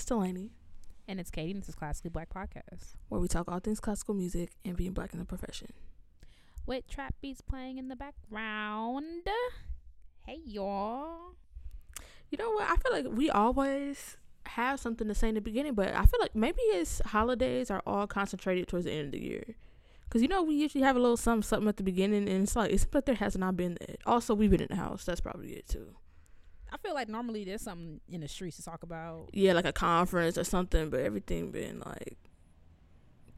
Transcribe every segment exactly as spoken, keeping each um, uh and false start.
That's Delaney. And it's Katie, and this is Classically Black Podcast, where we talk all things classical music and being black in the profession. With trap beats playing in the background. Hey, y'all. You know what? I feel like we always have something to say in the beginning, but I feel like maybe it's holidays are all concentrated towards the end of the year. Because, you know, we usually have a little something, something at the beginning, and it's like, it's but there has not been that. Also, we've been in the house. That's probably it, too. I feel like normally there's something in the streets to talk about. Yeah, like a conference or something, but everything been like...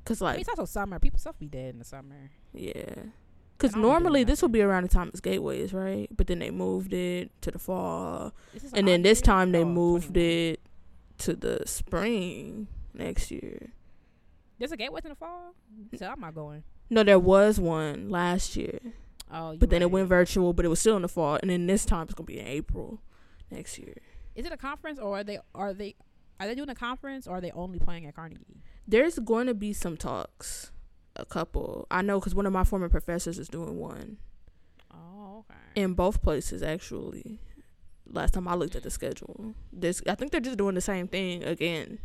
Cause like I mean, it's also summer. People stuff be dead in the summer. Yeah. Because normally this will be around the time it's Gateways, right? But then they moved it to the fall. And then this time they moved it to the spring next year. There's a Gateways in the fall? So I'm not going. No, there was one last year. Oh, But then right. It went virtual, but it was still in the fall. And then this time it's going to be in April next year. Is it a conference or are they are they... Are they doing a conference or are they only playing at Carnegie? There's going to be some talks. A couple. I know because one of my former professors is doing one. Oh, okay. In both places, actually. Last time I looked at the schedule. This, I think they're just doing the same thing again.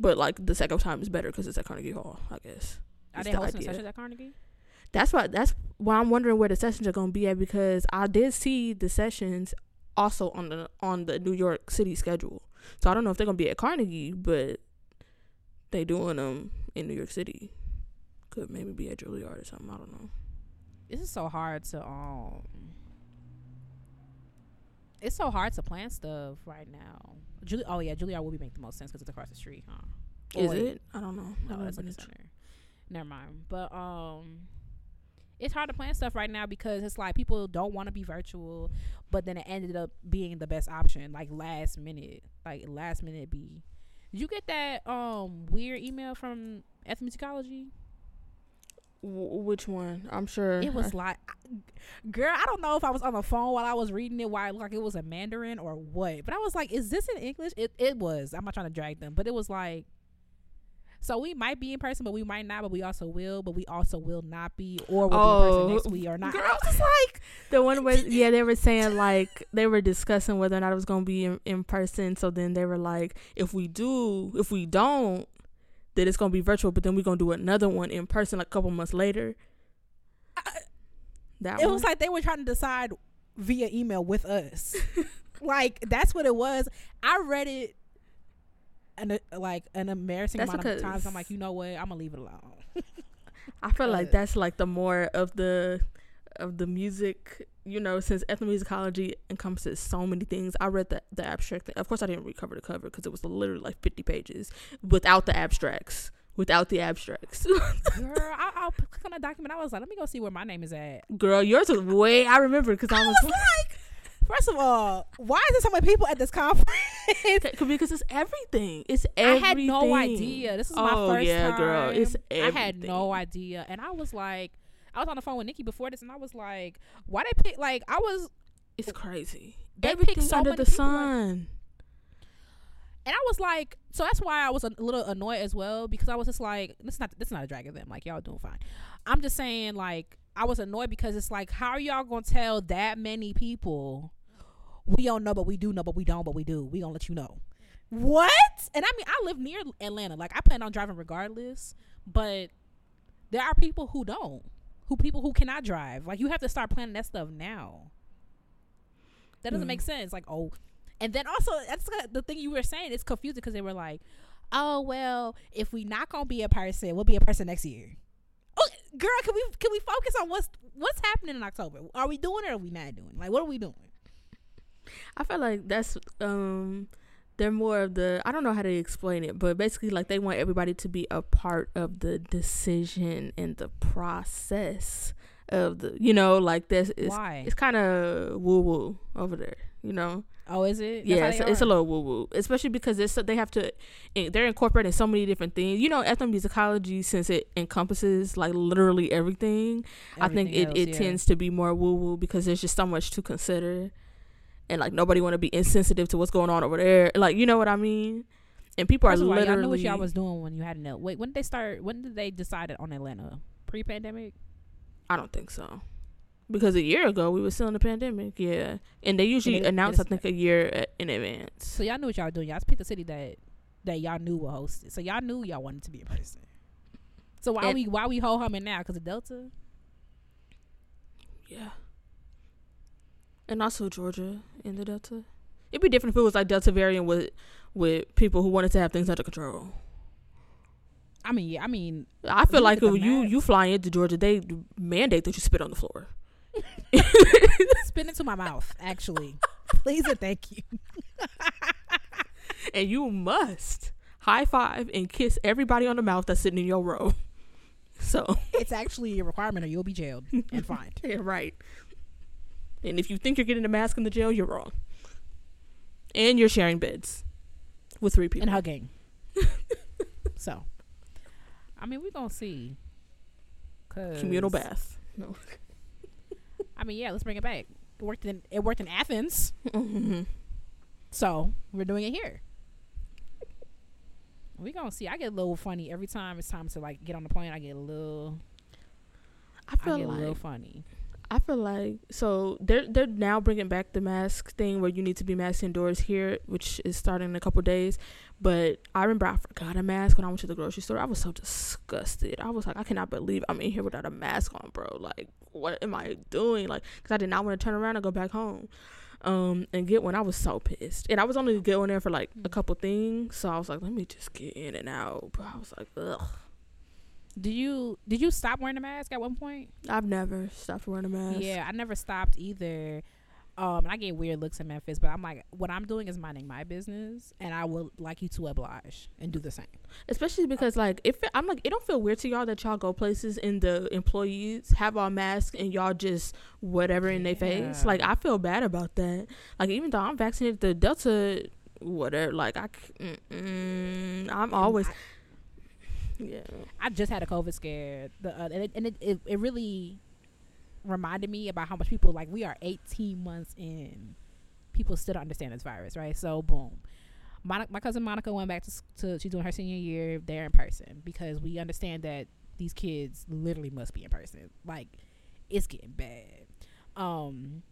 But, like, the second time is better because it's at Carnegie Hall, I guess. Are they hosting sessions at Carnegie? That's why, that's why I'm wondering where the sessions are going to be at, because I did see the sessions also on the on the New York City schedule. So I don't know if they're gonna be at Carnegie, but they doing them in New York City. Could maybe be at Juilliard or something. I don't know. This is so hard to um. It's so hard to plan stuff right now. Julie, oh yeah, Juilliard would be make the most sense because it's across the street, huh? Is or it? I don't know. No, it's in the center. Never mind. But um. It's hard to plan stuff right now because it's like people don't want to be virtual, but then it ended up being the best option, like last minute, like last minute B. Did you get that um weird email from ethnomusicology? W- which one? I'm sure. It was I- like, girl, I don't know if I was on the phone while I was reading it, why it looked like it was a Mandarin or what, but I was like, is this in English? It it was. I'm not trying to drag them, but it was like, so we might be in person, but we might not, but we also will, but we also will not be, or we'll oh, be in person next week or not. Girl, I was just like... The one was, yeah, they were saying, like, they were discussing whether or not it was going to be in, in person, so then they were like, if we do, if we don't, then it's going to be virtual, but then we're going to do another one in person like a couple months later. I, that It one. was like they were trying to decide via email with us. Like, that's what it was. I read it. And like an embarrassing that's amount of times I'm like, you know what, I'm gonna leave it alone. I feel like that's like the more of the of the music, you know, since ethnomusicology encompasses so many things. I read the, the abstract thing. Of course I didn't read cover to cover because it was literally like fifty pages without the abstracts without the abstracts Girl, I, I'll click on a document. I was like, let me go see where my name is at. Girl, yours was way I remember because I, I was like, first of all, why is there so many people at this conference? Because it's everything. It's everything. I had no idea. This is oh, my first yeah, time. Oh, yeah, girl. It's everything. I had no idea. And I was like, I was on the phone with Nikki before this, and I was like, why they pick, like, I was. It's crazy. They everything picked so under the people. sun. And I was like, so that's why I was a little annoyed as well, because I was just like, this is not, this is not a drag of them. Like, y'all doing fine. I'm just saying, like, I was annoyed because it's like, how are y'all gonna tell that many people we don't know, but we do know, but we don't, but we do. We gonna let you know. What? And I mean, I live near Atlanta. Like, I plan on driving regardless, but there are people who don't, who people who cannot drive. Like, you have to start planning that stuff now. That doesn't mm. make sense. Like, oh, and then also that's the thing you were saying. It's confusing because they were like, oh well, if we not gonna be a person, we'll be a person next year. Girl, can we can we focus on what's what's happening in October? Are we doing it or are we not doing it? Like, what are we doing? I feel like that's um they're more of the, I don't know how to explain it, but basically like they want everybody to be a part of the decision and the process of the, you know, like this is Why? It's kind of woo woo over there, you know. Oh, is it? That's yeah, it's, it's a little woo woo, especially because it's they have to, they're incorporating so many different things. You know, ethnomusicology, since it encompasses like literally everything, everything I think it, else, it yeah. tends to be more woo woo because there's just so much to consider, and like nobody want to be insensitive to what's going on over there. Like, you know what I mean? And people First are literally. Y'all knew what y'all was doing when you had no. Wait, when did they start? When did they decide on Atlanta? Pre-pandemic? I don't think so. Because a year ago we were still in the pandemic, yeah, and they usually and it, announce I think a year in advance. So y'all knew what y'all were doing. Y'all picked a city that that y'all knew were hosted. So y'all knew y'all wanted to be in person. So why and we why we ho humming now? Because of Delta. Yeah. And also Georgia and the Delta. It'd be different if it was like Delta variant with with people who wanted to have things under control. I mean, yeah, I mean, I feel like if you you fly into Georgia, they mandate that you spit on the floor. Spit into my mouth, actually. Please and thank you. And you must high five and kiss everybody on the mouth that's sitting in your row. So it's actually a requirement, or you'll be jailed and fined. Yeah, right. And if you think you're getting a mask in the jail, you're wrong. And you're sharing beds with three people and hugging. So, I mean, we're gonna see. Cause communal bath. No. I mean, yeah. Let's bring it back. It worked in it worked in Athens. Mm-hmm. So we're doing it here. We're gonna see. I get a little funny every time it's time to like get on the plane. I get a little. I feel I get like, a little funny. I feel like so they're they're now bringing back the mask thing where you need to be masked indoors here, which is starting in a couple days. But I remember I forgot a mask when I went to the grocery store. I was so disgusted. I was like, I cannot believe I'm in here without a mask on, bro. Like, what am I doing? Like, because I did not want to turn around and go back home. Um, and get one. I was so pissed, and I was only going there for like a couple things, so I was like, let me just get in and out. But I was like, ugh. Do you did you stop wearing a mask at one point? I've never stopped wearing a mask. Yeah, I never stopped either. Um, and I get weird looks in Memphis, but I'm like, what I'm doing is minding my business, and I would like you to oblige and do the same. Especially because like if I'm like, it don't feel weird to y'all that y'all go places and the employees have all masks and y'all just whatever in their yeah. face. Like, I feel bad about that. Like, even though I'm vaccinated, the Delta, whatever. Like I, mm-mm, I'm always. I, yeah. I just had a COVID scare, the uh, and, it, and it, it it really. reminded me about how much people like we are eighteen months in, people still don't understand this virus, right? So boom, Mon- my cousin Monica went back to, to she's doing her senior year there in person because we understand that these kids literally must be in person. Like, it's getting bad. Um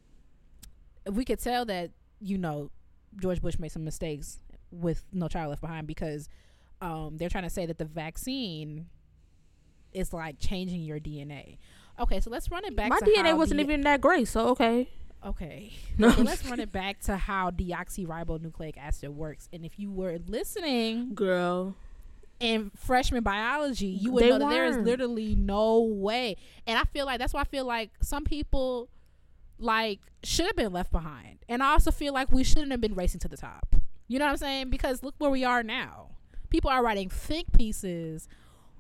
we could tell that, you know, George Bush made some mistakes with No Child Left Behind because um they're trying to say that the vaccine is like changing your D N A. Okay, so let's run it back. My to D N A how wasn't D- even that great, so okay. Okay. No. So let's run it back to how deoxyribonucleic acid works. And if you were listening, girl, in freshman biology, you would they know that weren't. There is literally no way. And I feel like that's why I feel like some people like should have been left behind. And I also feel like we shouldn't have been racing to the top. You know what I'm saying? Because look where we are now. People are writing think pieces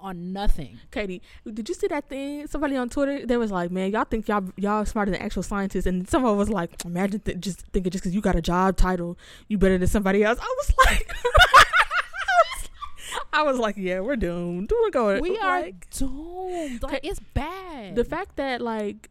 on nothing. Katie, did you see that thing? Somebody on Twitter, they was like, man, y'all think y'all y'all smarter than actual scientists. And someone was like, imagine th- just thinking just because you got a job title, you better than somebody else. I was like, I was like, yeah, we're doomed. We're going. We are like, doomed. Like, it's bad. The fact that like,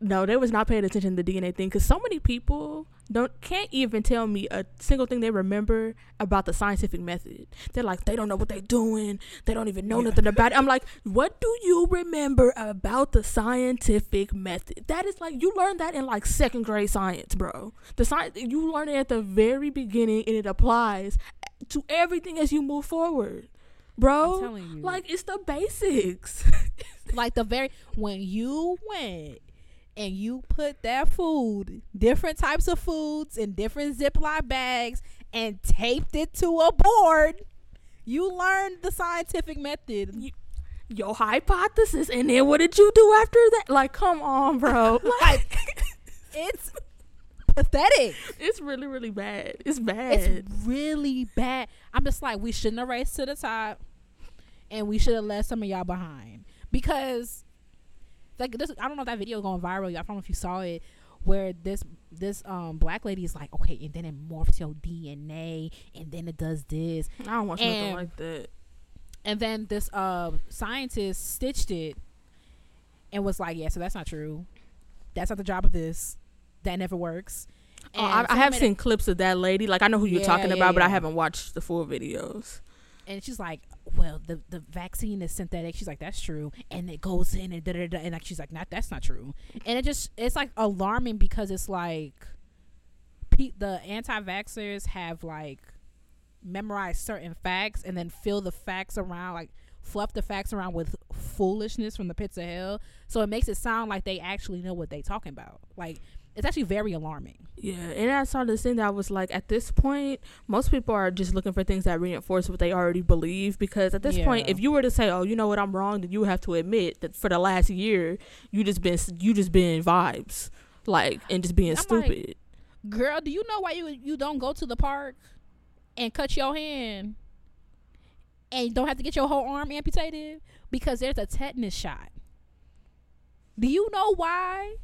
no, they was not paying attention to the D N A thing because so many people don't can't even tell me a single thing they remember about the scientific method. They're like, they don't know what they're doing. They don't even know yeah. nothing about it. I'm like, what do you remember about the scientific method? That is like, you learned that in like second grade science, bro. The science, you learn it at the very beginning and it applies to everything as you move forward, bro. I'm telling you. Like, it's the basics. Like the very, when you went and you put that food, different types of foods in different Ziploc bags and taped it to a board, you learned the scientific method. You, your hypothesis, and then what did you do after that? Like, come on, bro. Like, it's pathetic. It's really, really bad. It's bad. It's really bad. I'm just like, we shouldn't have raced to the top, and we should have left some of y'all behind. Because like this, I don't know if that video going viral. Y'all, I don't know if you saw it, where this this um black lady is like, okay, and then it morphs your D N A, and then it does this. I don't watch and, nothing like that. And then this uh scientist stitched it, and was like, yeah, so that's not true. That's not the job of this. That never works. And oh, I, I have seen it, clips of that lady. Like, I know who you're yeah, talking yeah, about, yeah. but I haven't watched the full videos. And she's like, well, the, the vaccine is synthetic. She's like, that's true. And it goes in and da da da. And like, she's like, not, that's not true. And it just, it's like alarming because it's like pe- the anti-vaxxers have like memorize certain facts and then fill the facts around, like fluff the facts around with foolishness from the pits of hell. So it makes it sound like they actually know what they talking about. Like, it's actually very alarming. Yeah, and I saw this thing that I was like, at this point, most people are just looking for things that reinforce what they already believe. Because at this yeah. point, if you were to say, "Oh, you know what, I'm wrong," then you have to admit that for the last year, you just been you just been vibes, like, and just being I'm stupid. Like, girl, do you know why you you don't go to the park and cut your hand and don't have to get your whole arm amputated? Because there's a tetanus shot. Do you know why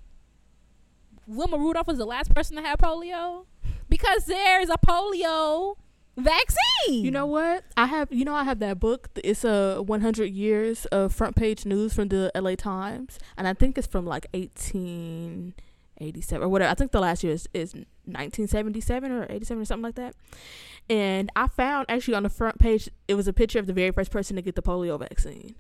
Wilma Rudolph was the last person to have polio? Because there's a polio vaccine. You know what? I have, you know, I have that book. It's a uh, one hundred years of front page news from the L A Times. And I think it's from like eighteen eighty-seven or whatever. I think the last year is, is nineteen seventy-seven or eighty-seven or something like that. And I found actually on the front page, it was a picture of the very first person to get the polio vaccine.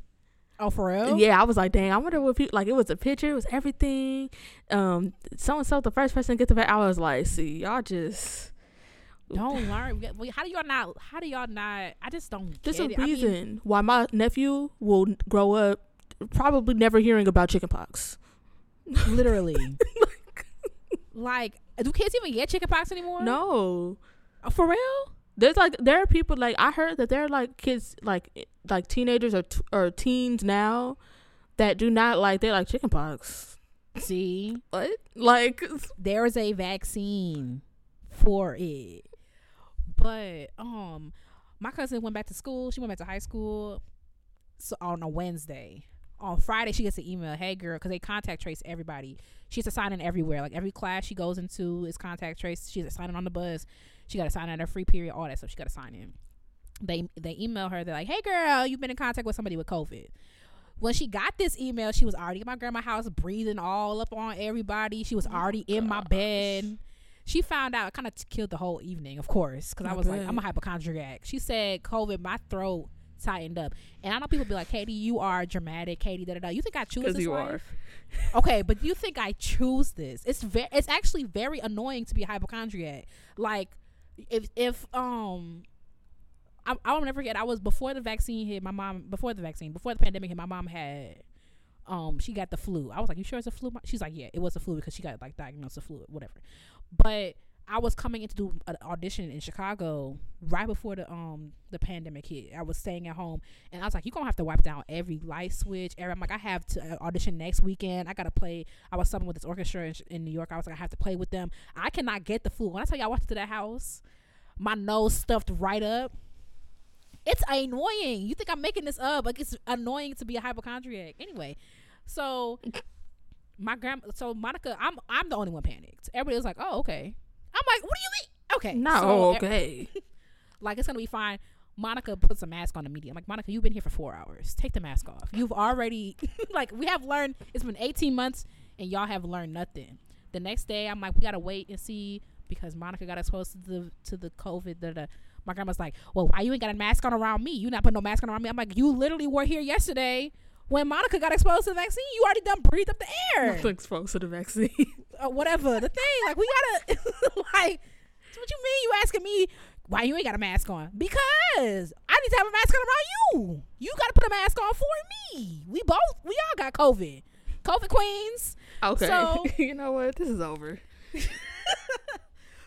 Oh, for real? Yeah, I was like, dang, I wonder what people, like, it was a picture, it was everything. Um, so-and-so, the first person to get the vaccine. I was like, see, y'all just don't learn. How do y'all not, how do y'all not, I just don't There's get it. There's a reason I mean, why my nephew will grow up probably never hearing about chickenpox. Literally. like, like, do kids even get chickenpox anymore? No. Oh, for real? There's like, there are people, like, I heard that there are like kids, like, like teenagers or t- or teens now that do not, like, they like chickenpox. See? What? Like, there is a vaccine for it. But um, my cousin went back to school. She went back to high school so on a Wednesday. On Friday, she gets an email, "Hey, girl," because they contact trace everybody. She has to sign in everywhere. Like, every class she goes into is contact trace. She has to sign in on the bus. She got to sign in her free period, all that stuff. She got to sign in. They they email her. They're like, "Hey, girl, you've been in contact with somebody with COVID." When she got this email, she was already at my grandma's house, breathing all up on everybody. She was oh already gosh. in my bed. She found out. Kind of t- killed the whole evening, of course, because I was bad. like, I'm a hypochondriac. She said, "COVID, my throat tightened up." And I know people be like, "Katie, you are dramatic. Katie, da da da. You think I choose this?" Because you life? are. Okay, but you think I choose this? It's very. It's actually very annoying to be a hypochondriac. Like, if if um. I, I'll never forget. I was before the vaccine hit. My mom before the vaccine, before the pandemic hit. My mom had, um, she got the flu. I was like, "You sure it's a flu?" She's like, "Yeah, it was a flu because she got like diagnosed with flu, whatever." But I was coming in to do an audition in Chicago right before the um the pandemic hit. I was staying at home, and I was like, "You're gonna have to wipe down every light switch." And I'm like, "I have to audition next weekend. I gotta play." I was subbing with this orchestra in, in New York. I was like, "I have to play with them. I cannot get the flu." When I tell you, I walked to that house, my nose stuffed right up. It's annoying. You think I'm making this up? Like, it's annoying to be a hypochondriac. Anyway, so my grandma, so Monica, I'm I'm the only one panicked. Everybody was like, "Oh, okay." I'm like, "What do you mean? Okay, no, so, okay." Like, it's gonna be fine. Monica puts a mask on immediately. I'm like, "Monica, you've been here for four hours. Take the mask off. You've already like we have learned. It's been eighteen months, and y'all have learned nothing." The next day, I'm like, "We gotta wait and see because Monica got exposed to the to the COVID." Da da. My grandma's like, "Well, why you ain't got a mask on around me? You not putting no mask on around me." I'm like, "You literally were here yesterday when Monica got exposed to the vaccine. You already done breathed up the air." Not exposed to the vaccine. Uh, whatever the thing. Like, we gotta like. What you mean? You asking me why you ain't got a mask on? Because I need to have a mask on around you. You gotta put a mask on for me. We both. We all got COVID. COVID queens. Okay. So you know what? This is over.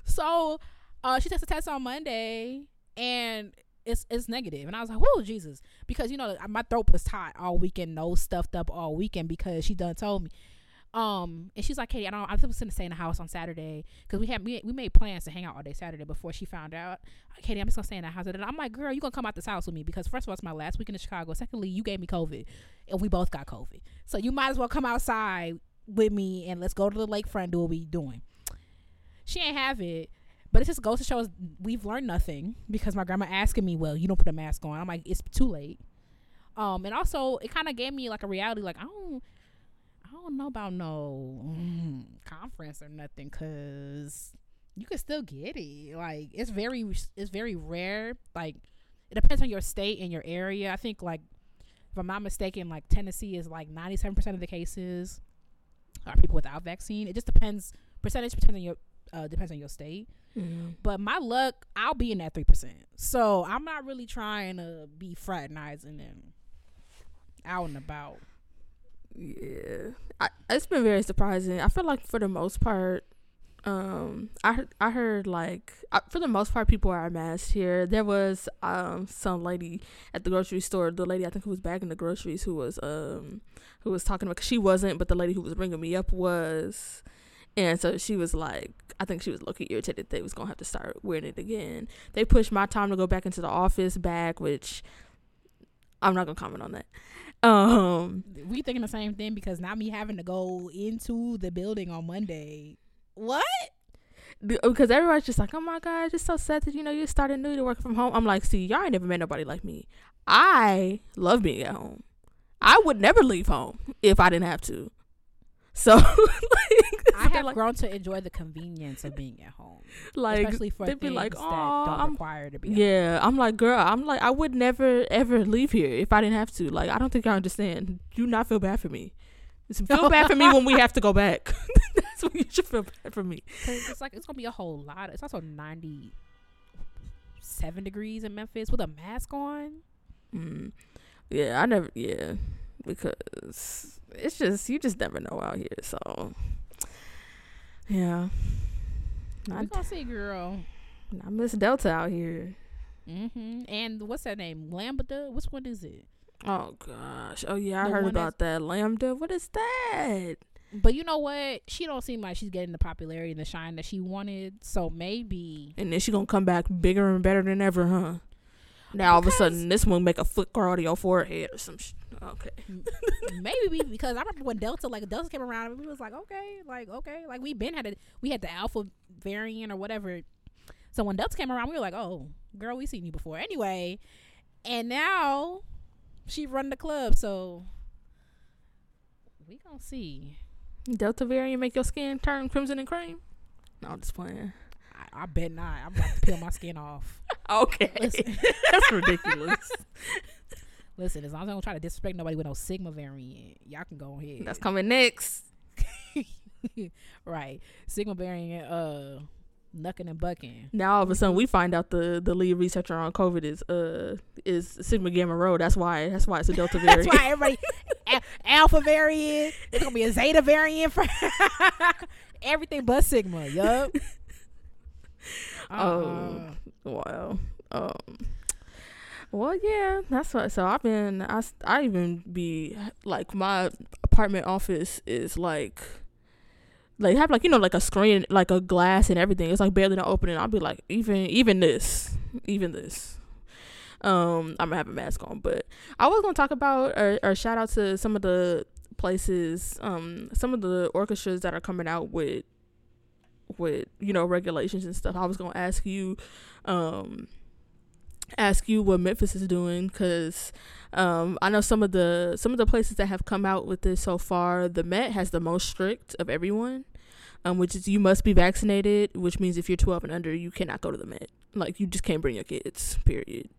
So. Uh, she takes a test on Monday, and it's it's negative. And I was like, "Whoa, Jesus." Because, you know, my throat was tight all weekend, nose stuffed up all weekend because she done told me. Um, and she's like, "Katie, I don't, I was going to stay in the house on Saturday." Because we had, we, we made plans to hang out all day Saturday before she found out. "Katie, I'm just going to stay in the house." And I'm like, "Girl, you going to come out this house with me because, first of all, it's my last weekend in Chicago. Secondly, you gave me COVID, and we both got COVID. So you might as well come outside with me, and let's go to the lakefront and do what we doing." She ain't have it. But it just goes to show us we've learned nothing because my grandma asking me, "Well, you don't put a mask on." I'm like, "It's too late." Um, and also it kind of gave me like a reality, like I don't, I don't know about no mm, conference or nothing, cause you can still get it. Like it's very, it's very rare. Like it depends on your state and your area. I think like if I'm not mistaken, like Tennessee is like ninety-seven percent of the cases are people without vaccine. It just depends percentage depends on your uh, depends on your state. Mm-hmm. But my luck, I'll be in that three percent. So I'm not really trying to be fraternizing and out and about. Yeah. I, it's been very surprising. I feel like for the most part, um, I, I heard like, I, for the most part, people are masked here. There was um some lady at the grocery store, the lady I think who was bagging the groceries who was, um who was talking about, 'cause she wasn't, but the lady who was bringing me up was. And so she was like, I think she was low-key irritated they was going to have to start wearing it again. They pushed my time to go back into the office back, which I'm not going to comment on that. Um, we thinking the same thing because not me having to go into the building on Monday. What? Because everybody's just like, oh my God, it's so sad that, you know, you're starting new to work from home. I'm like, see, y'all ain't never met nobody like me. I love being at home. I would never leave home if I didn't have to. So like, I have like, grown to enjoy the convenience of being at home, like especially for things like, that don't I'm, require to be. Yeah, home. I'm like, girl, I'm like, I would never ever leave here if I didn't have to. Like, I don't think I understand. Do not feel bad for me. Just feel bad for me when we have to go back. That's when you should feel bad for me. It's like it's gonna be a whole lot. It's also ninety-seven degrees in Memphis with a mask on. Mm. Yeah, I never. Yeah. Because it's just you just never know out here, so yeah. I'm gonna see, girl. I miss Delta out here. Mm-hmm. And what's that name? Lambda? Which one is it? Oh gosh. Oh yeah, I the heard about that Lambda. What is that? But you know what? She don't seem like she's getting the popularity and the shine that she wanted. So maybe. And then she gonna come back bigger and better than ever, huh? Now all of a sudden this one make a foot crawl to your forehead or some shit. Okay. Maybe we, because I remember when Delta, like Delta came around and we was like, okay, like, okay. Like we been had a, we had the Alpha variant or whatever. So when Delta came around, we were like, oh, girl, we seen you before. Anyway, and now she run the club. So we gonna see. Delta variant make your skin turn crimson and cream? No, I'm just playing. I, I bet not. I'm about to peel my skin off. Okay. Listen. That's ridiculous. Listen, as long as I don't try to disrespect nobody with no Sigma variant, y'all can go ahead. That's coming next. Right. Sigma variant, uh, knucking and bucking. Now, all of a sudden, we find out the, the lead researcher on COVID is uh is Sigma Gamma Rho. That's why That's why it's a Delta variant. That's why everybody, a- Alpha variant, there's going to be a Zeta variant for everything but Sigma. Yup. Oh, uh, wow. Um. Well, yeah, that's what, so I've been, I, I even be, like, my apartment office is, like, like, have, like, you know, like, a screen, like, a glass and everything. It's, like, barely not opening. I'll be, like, even, even this, even this. Um, I'm gonna have a mask on, but I was gonna talk about, or, or shout out to some of the places, um, some of the orchestras that are coming out with, with, you know, regulations and stuff. I was gonna ask you, um... ask you what Memphis is doing, because um I know some of the some of the places that have come out with this so far. The Met has the most strict of everyone, um which is you must be vaccinated, which means if you're twelve and under you cannot go to the Met. Like, you just can't bring your kids, period.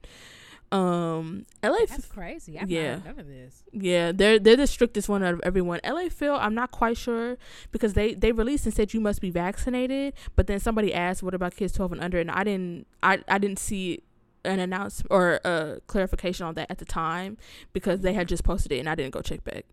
um L A That's crazy. I've yeah not heard of this. Yeah, they're they're the strictest one out of everyone. L A Phil, I'm not quite sure, because they they released and said you must be vaccinated, but then somebody asked what about kids twelve and under, and I didn't I I didn't see an announcement or a clarification on that at the time, because they had just posted it and I didn't go check back.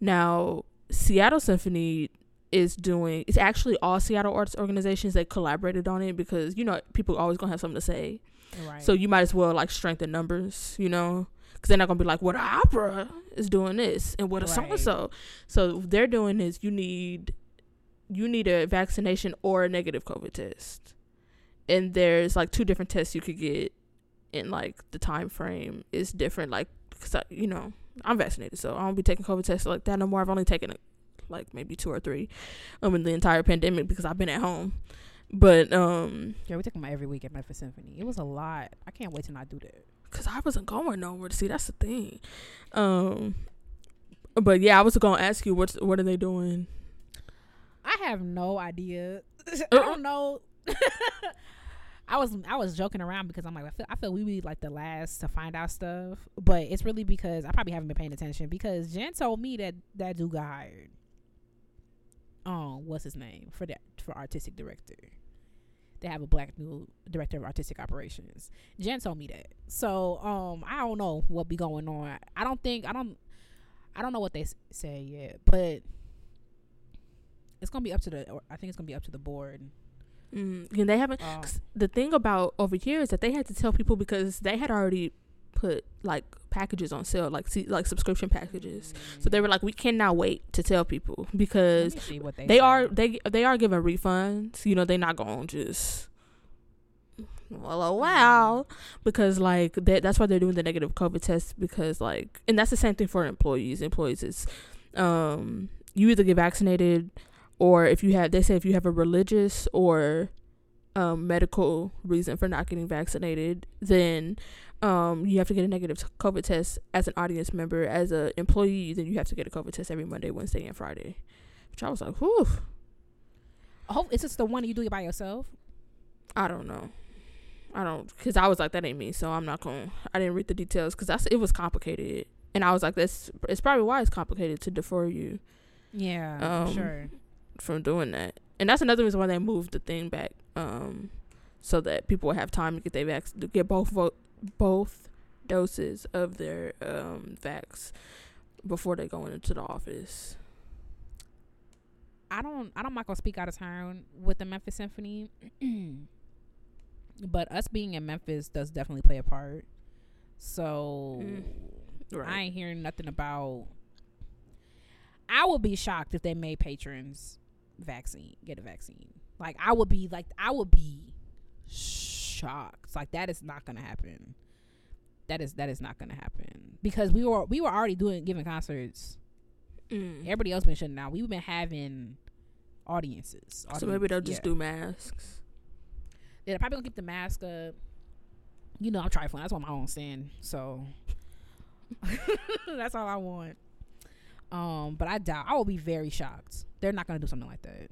Now, Seattle Symphony is doing, it's actually all Seattle arts organizations that collaborated on it, because, you know, people always gonna have something to say. Right. So you might as well, like, strengthen numbers, you know, because they're not gonna be like, what, well, an opera is doing this and what a right. so-and-so. So they're doing is you need, you need a vaccination or a negative COVID test. And there's like two different tests you could get. And, like, the time frame is different. Like, cause I, you know, I'm vaccinated, so I don't be taking COVID tests like that no more. I've only taken, a, like, maybe two or three um, in the entire pandemic, because I've been at home. But, um... yeah, we took them every week at Memphis Symphony. It was a lot. I can't wait to not do that. Because I wasn't going nowhere. See, that's the thing. Um, but, yeah, I was going to ask you, what's, what are they doing? I have no idea. Uh-uh. I don't know. I was I was joking around, because I'm like, I feel, I feel we be like the last to find out stuff, but it's really because I probably haven't been paying attention, because Jen told me that that dude got hired. Oh, what's his name for that for artistic director? they have a black new director of artistic operations. Jen told me that. So um, I don't know what be going on. I don't think I don't I don't know what they s- say yet, but it's gonna be up to the. Or I think it's gonna be up to the board. Mm-hmm. And they haven't. Um, the thing about over here is that they had to tell people because they had already put like packages on sale, like see, like subscription packages. Mm-hmm. So they were like, we cannot wait to tell people because they, they are they they are giving refunds. You know, they're not gonna just. Well, oh wow, because like that that's why they're doing the negative COVID test, because like, and that's the same thing for employees. Employees is, um, you either get vaccinated, or if you have, they say if you have a religious or um, medical reason for not getting vaccinated, then um, you have to get a negative COVID test as an audience member. As an employee, then you have to get a COVID test every Monday, Wednesday, and Friday. Which I was like, whew. Oh, is this the one you do it by yourself? I don't know. I don't, because I was like, that ain't me, so I'm not going to, I didn't read the details, because it was complicated, and I was like, that's, it's probably why it's complicated to defer you. Yeah, um, sure. From doing that, and that's another reason why they moved the thing back, um, so that people have time to get their vax, to get both vo- both doses of their um, vax before they go into the office. I don't, I don't, not going to speak out of turn with the Memphis Symphony. But us being in Memphis does definitely play a part. So mm, right. I ain't hearing nothing about. I would be shocked if they made patrons vaccine get a vaccine. Like I would be like I would be shocked. Like that is not gonna happen. That is that is not gonna happen because we were we were already doing giving concerts. Mm. Everybody else been shutting down. We've been having audiences. audiences. So maybe they'll just yeah. do masks. They're probably gonna keep the mask up. You know, I'm trifling. That's what my own sin. So that's all I want. Um, but I doubt. I will be very shocked. They're not gonna do something like that.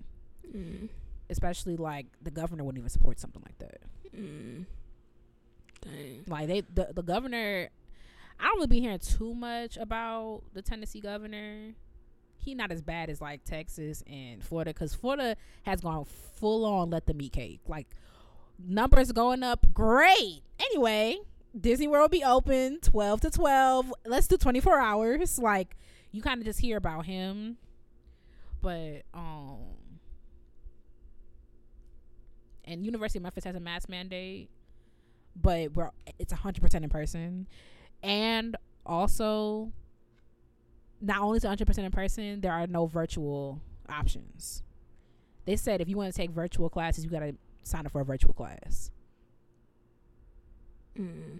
Mm. Especially like the governor wouldn't even support something like that. Mm. Dang. Like they, the the governor. I don't really be hearing too much about the Tennessee governor. He not as bad as like Texas and Florida, because Florida has gone full on let them eat cake. Like. Numbers going up, great. Anyway, Disney World be open twelve to twelve. Let's do twenty-four hours. Like you kind of just hear about him, but um, and University of Memphis has a mask mandate, but we're it's one hundred percent in person, and also not only is it one hundred percent in person, there are no virtual options. They said if you want to take virtual classes, you gotta sign up for a virtual class. Mm.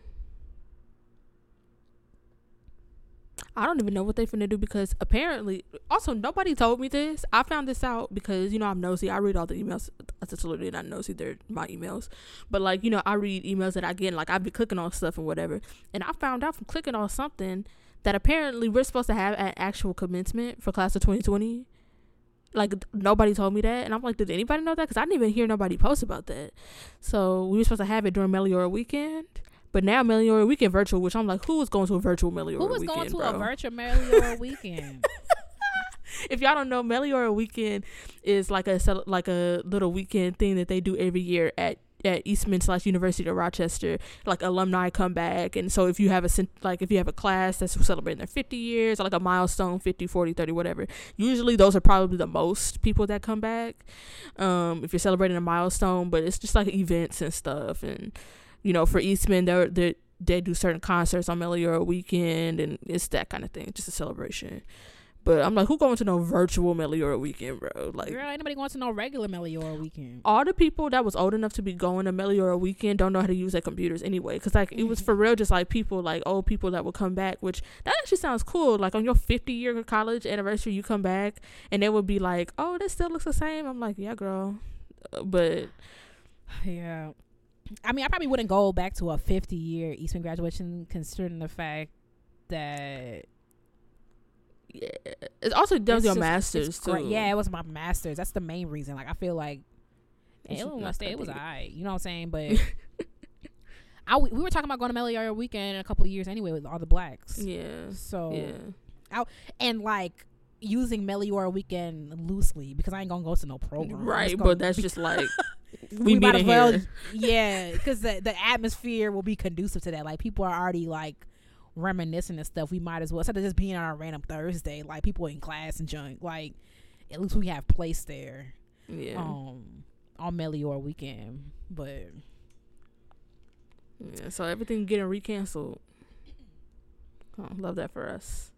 I don't even know what they finna do, because apparently, also nobody told me this. I found this out because, you know, I'm nosy. I read all the emails. That's absolutely not nosy. They're my emails. But like, you know, I read emails that I get, and like I've been clicking on stuff and whatever. And I found out from clicking on something that apparently we're supposed to have an actual commencement for class of twenty twenty. Like nobody told me that, and I'm like, did anybody know that? Because I didn't even hear nobody post about that. So we were supposed to have it during Meliora weekend, but now Meliora weekend virtual, which I'm like, who is going to a virtual Meliora weekend? Who was going to bro? a virtual Meliora weekend? If y'all don't know, Meliora weekend is like a like a little weekend thing that they do every year at at Eastman slash University of Rochester. Like alumni come back, and so if you have a like if you have a class that's celebrating their fifty years or like a milestone, fifty, forty, thirty, whatever, usually those are probably the most people that come back, um if you're celebrating a milestone. But it's just like events and stuff, and you know, for Eastman they're, they're they do certain concerts on Meliora weekend, and it's that kind of thing, just a celebration. But I'm like, who going to no virtual Meliora weekend, bro? Like, girl, ain't nobody going to no regular Meliora weekend. All the people that was old enough to be going to Meliora weekend don't know how to use their computers anyway. Because, like, mm-hmm. it was for real just, like, people, like, old people that would come back, which that actually sounds cool. Like, on your fifty-year college anniversary, you come back, and they would be like, oh, this still looks the same. I'm like, yeah, girl. But, yeah. I mean, I probably wouldn't go back to a fifty-year Eastman graduation, considering the fact that... Yeah, it also does your just, master's too. Yeah, it was my master's. That's the main reason. Like I feel like it was, it was alright. You know what I'm saying? But I we were talking about going to Meliora weekend in a couple of years anyway with all the blacks. Yeah. So yeah, I, and like using Meliora weekend loosely because I ain't gonna go to no program. Right, but that's just like we, we might as well here. Yeah, because the, the atmosphere will be conducive to that. Like, people are already like reminiscing and stuff. We might as well, instead of just being on our random Thursday, like people in class and junk, like at least we have place there. Yeah. Um, on Meliora weekend. But yeah, so everything getting recanceled. Oh, love that for us.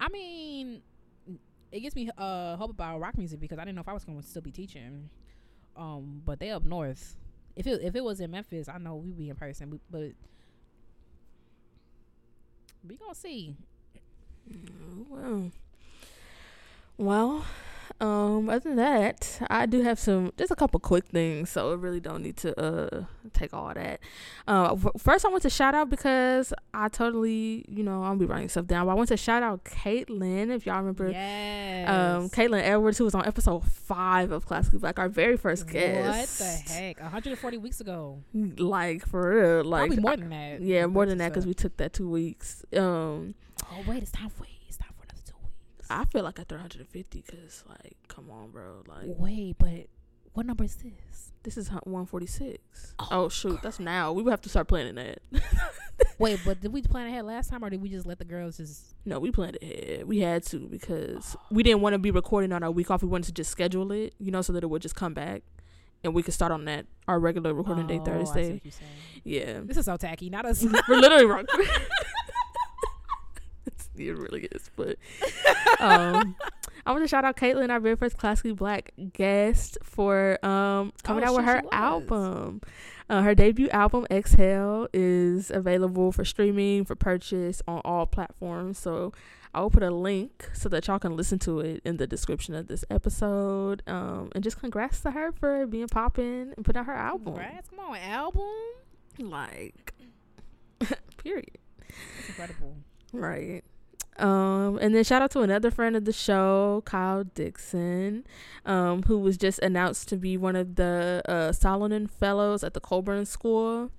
I mean, it gives me uh hope about rock music, because I didn't know if I was going to still be teaching. Um, but they up north. If it if it was in Memphis, I know we'd be in person. But we gonna see. Well, well. Um, other than that, I do have some, just a couple quick things, so I really don't need to uh take all that. Uh, first I want to shout out, because I totally, you know, I'll be writing stuff down, but I want to shout out Caitlyn, if y'all remember, yes. um, Caitlyn Edwards, who was on episode five of Classically Black, our very first guest. What the heck, one hundred forty weeks ago. Like, for real, like probably more than that. I, yeah, more than that, because we took that two weeks. Um, oh wait, it's time for. I feel like at three hundred fifty, because, like, come on, bro. Like, wait, but what number is this? This is one forty-six. Oh, oh shoot. Girl. That's now. We would have to start planning that. Wait, but did we plan ahead last time, or did we just let the girls just... No, we planned ahead. We had to, because we didn't want to be recording on our week off. We wanted to just schedule it, you know, so that it would just come back, and we could start on that, our regular recording oh, day Thursday. I see what you're saying. Yeah. This is so tacky. Not us. We're literally wrong. It really is, but um, I want to shout out Caitlyn, our very first Classically Black guest, for um coming oh, out with her album. Uh, her debut album, Exhale, is available for streaming, for purchase on all platforms. So I will put a link so that y'all can listen to it in the description of this episode. Um, and just congrats to her for being popping and putting out her album. Congrats, come on, album, like, period. That's incredible, right? Um, and then shout out to another friend of the show, Kyle Dixon, um, who was just announced to be one of the uh, Salonen Fellows at the Colburn School.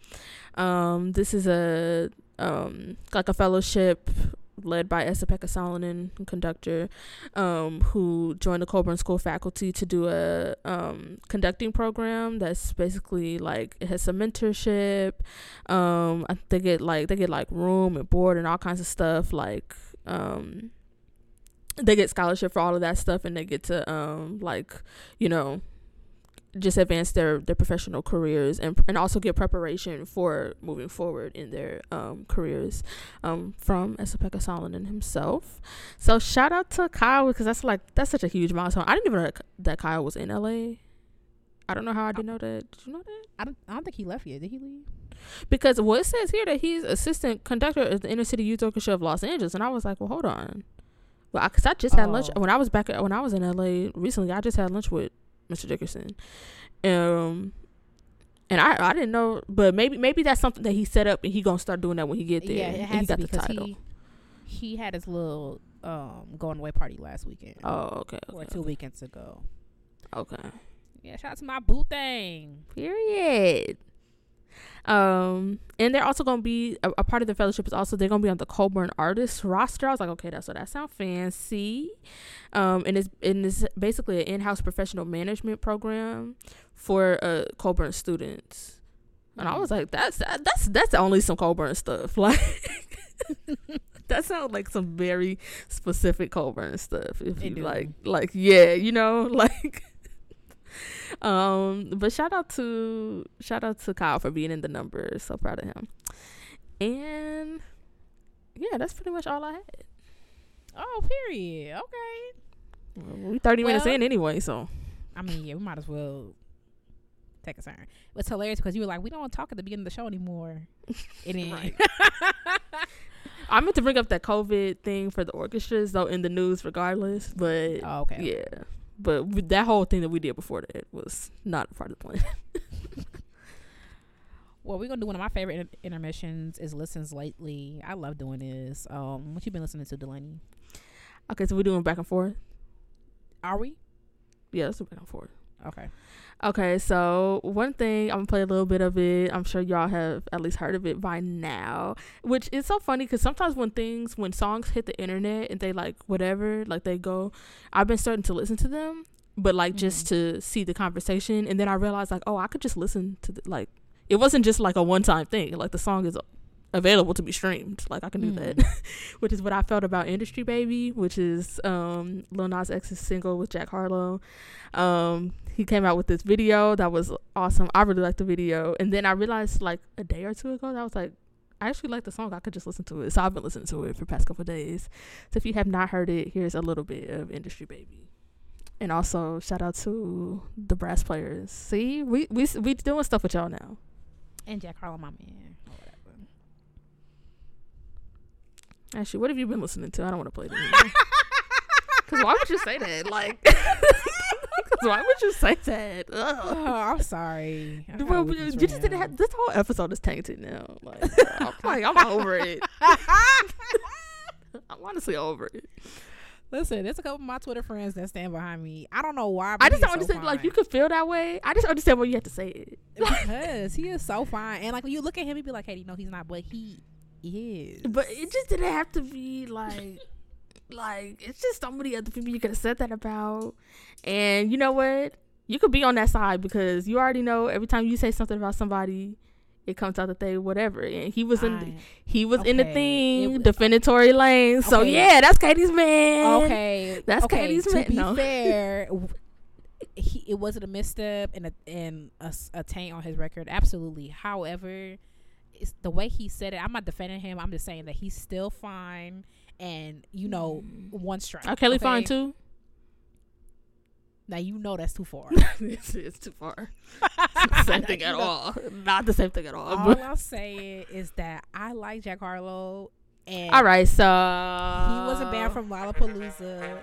Um, this is a um, like a fellowship led by Esa-Pekka Salonen, conductor, um, who joined the Colburn School faculty to do a um, conducting program that's basically like, it has some mentorship. Um, they get like they get like room and board and all kinds of stuff, like. Um, they get scholarship for all of that stuff, and they get to um like, you know, just advance their, their professional careers, and and also get preparation for moving forward in their um careers um from Esa-Pekka Salonen himself. So shout out to Kyle, because that's like that's such a huge milestone. I didn't even know that Kyle was in L A. I don't know how I didn't know that. Did you know that? I don't. I don't think he left yet. Did he leave? Because well, it says here that he's assistant conductor at the Inner City Youth Orchestra of Los Angeles, and I was like, well, hold on. Well, I, cause I just had oh. lunch when I was back at, when I was in L A recently. I just had lunch with Mister Dickerson, um, and I I didn't know, but maybe maybe that's something that he set up, and he gonna start doing that when he get there. Yeah, it has he got to be, the title. He, he had his little um going away party last weekend. Oh, okay, okay or two okay. weekends ago. Okay. Yeah, shout out to my boo thing. Period. Um, and they're also going to be a, a part of the fellowship is also they're going to be on the Colburn Artists roster. I was like, okay, that's what that sounds fancy. Um, and it's and it's basically an in-house professional management program for uh Colburn students. And I was like, that's that, that's that's only some Colburn stuff. Like, that sounds like some very specific Colburn stuff. If you like, like yeah, you know, like. Um, but shout out to shout out to Kyle for being in the numbers. So proud of him. And yeah, that's pretty much all I had. Oh, period. Okay. Well, we thirty well, minutes in anyway, so I mean, yeah, we might as well take a turn. It's hilarious because you were like, we don't talk at the beginning of the show anymore. It ain't. I meant to bring up that COVID thing for the orchestras though in the news, regardless. But oh, okay, yeah. But that whole thing that we did before that was not part of the plan. Well, we're going to do one of my favorite inter- intermissions is Listens Lately. I love doing this. Um, what you been listening to, Delaney? Okay, so we're doing back and forth? Are we? Yeah, let's do back and forth. Okay. Okay, so one thing, I'm going to play a little bit of it. I'm sure y'all have at least heard of it by now, which is so funny because sometimes when things, when songs hit the internet and they like whatever, like they go, I've been starting to listen to them but like mm-hmm. just to see the conversation. And then I realized like, oh, I could just listen to the, like, it wasn't just like a one-time thing. Like the song is available to be streamed. Like I can do mm. that, which is what I felt about Industry Baby, which is um, Lil Nas X's single with Jack Harlow. Um, he came out with this video that was awesome. I really liked the video. And then I realized like a day or two ago that I was like, I actually like the song. I could just listen to it. So I've been listening to it for the past couple of days. So if you have not heard it, here's a little bit of Industry Baby. And also shout out to the brass players. See, we we we doing stuff with y'all now. And Jack Harlow, my man. Actually, what have you been listening to? I don't want to play this anymore. Because why would you say that? Like, because why would you say that? Ugh. Oh, I'm sorry. I well, you just now. didn't have, this whole episode is tainted now. Like, I'm, like, I'm over it. I'm honestly over it. Listen, there's a couple of my Twitter friends that stand behind me. I don't know why. But I just don't understand. So like, you could feel that way. I just understand why you have to say it. Because he is so fine. And, like, when you look at him, you'd be like, hey, you know, he's not, but he is. But it just didn't have to be, like, like, it's just so many other people you could have said that about. And you know what? You could be on that side because you already know every time you say something about somebody, it comes out that they whatever. And he was in, I, he was okay. in the thing, defendatory lane. Okay. So yeah, that's Katie's man. Okay, that's okay. Katie's man. To be no. fair, he, it wasn't a misstep and a and a, a taint on his record. Absolutely. However, it's the way he said it. I'm not defending him. I'm just saying that he's still fine. And you know, mm. one strike. Are Kelly okay? fine too? Now you know that's too far. it's, it's too far. It's the same thing at know. all. Not the same thing at all. All but. I'll say is that I like Jack Harlow. And all right, so he wasn't banned from Lollapalooza.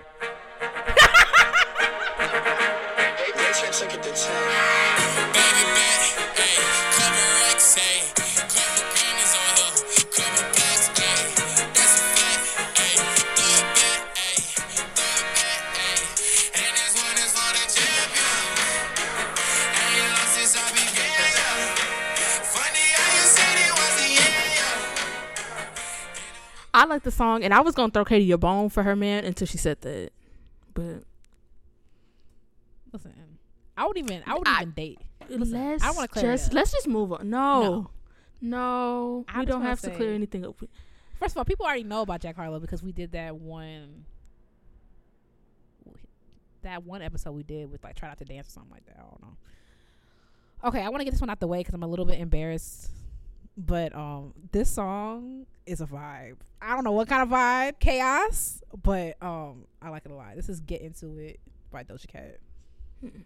I like the song, and I was gonna throw Katie a bone for her man until she said that. But listen, I wouldn't even. I wouldn't even date. Listen, let's I want to clear. Just, it up. Let's just move on. No, no, no we don't have say, to clear anything up. First of all, people already know about Jack Harlow because we did that one. That one episode we did with like Try Not to Dance or something like that. I don't know. Okay, I want to get this one out the way because I'm a little bit embarrassed. But um, this song is a vibe. I don't know what kind of vibe, chaos, but um, I like it a lot. This is Get Into It by Doja Cat. Mm-mm.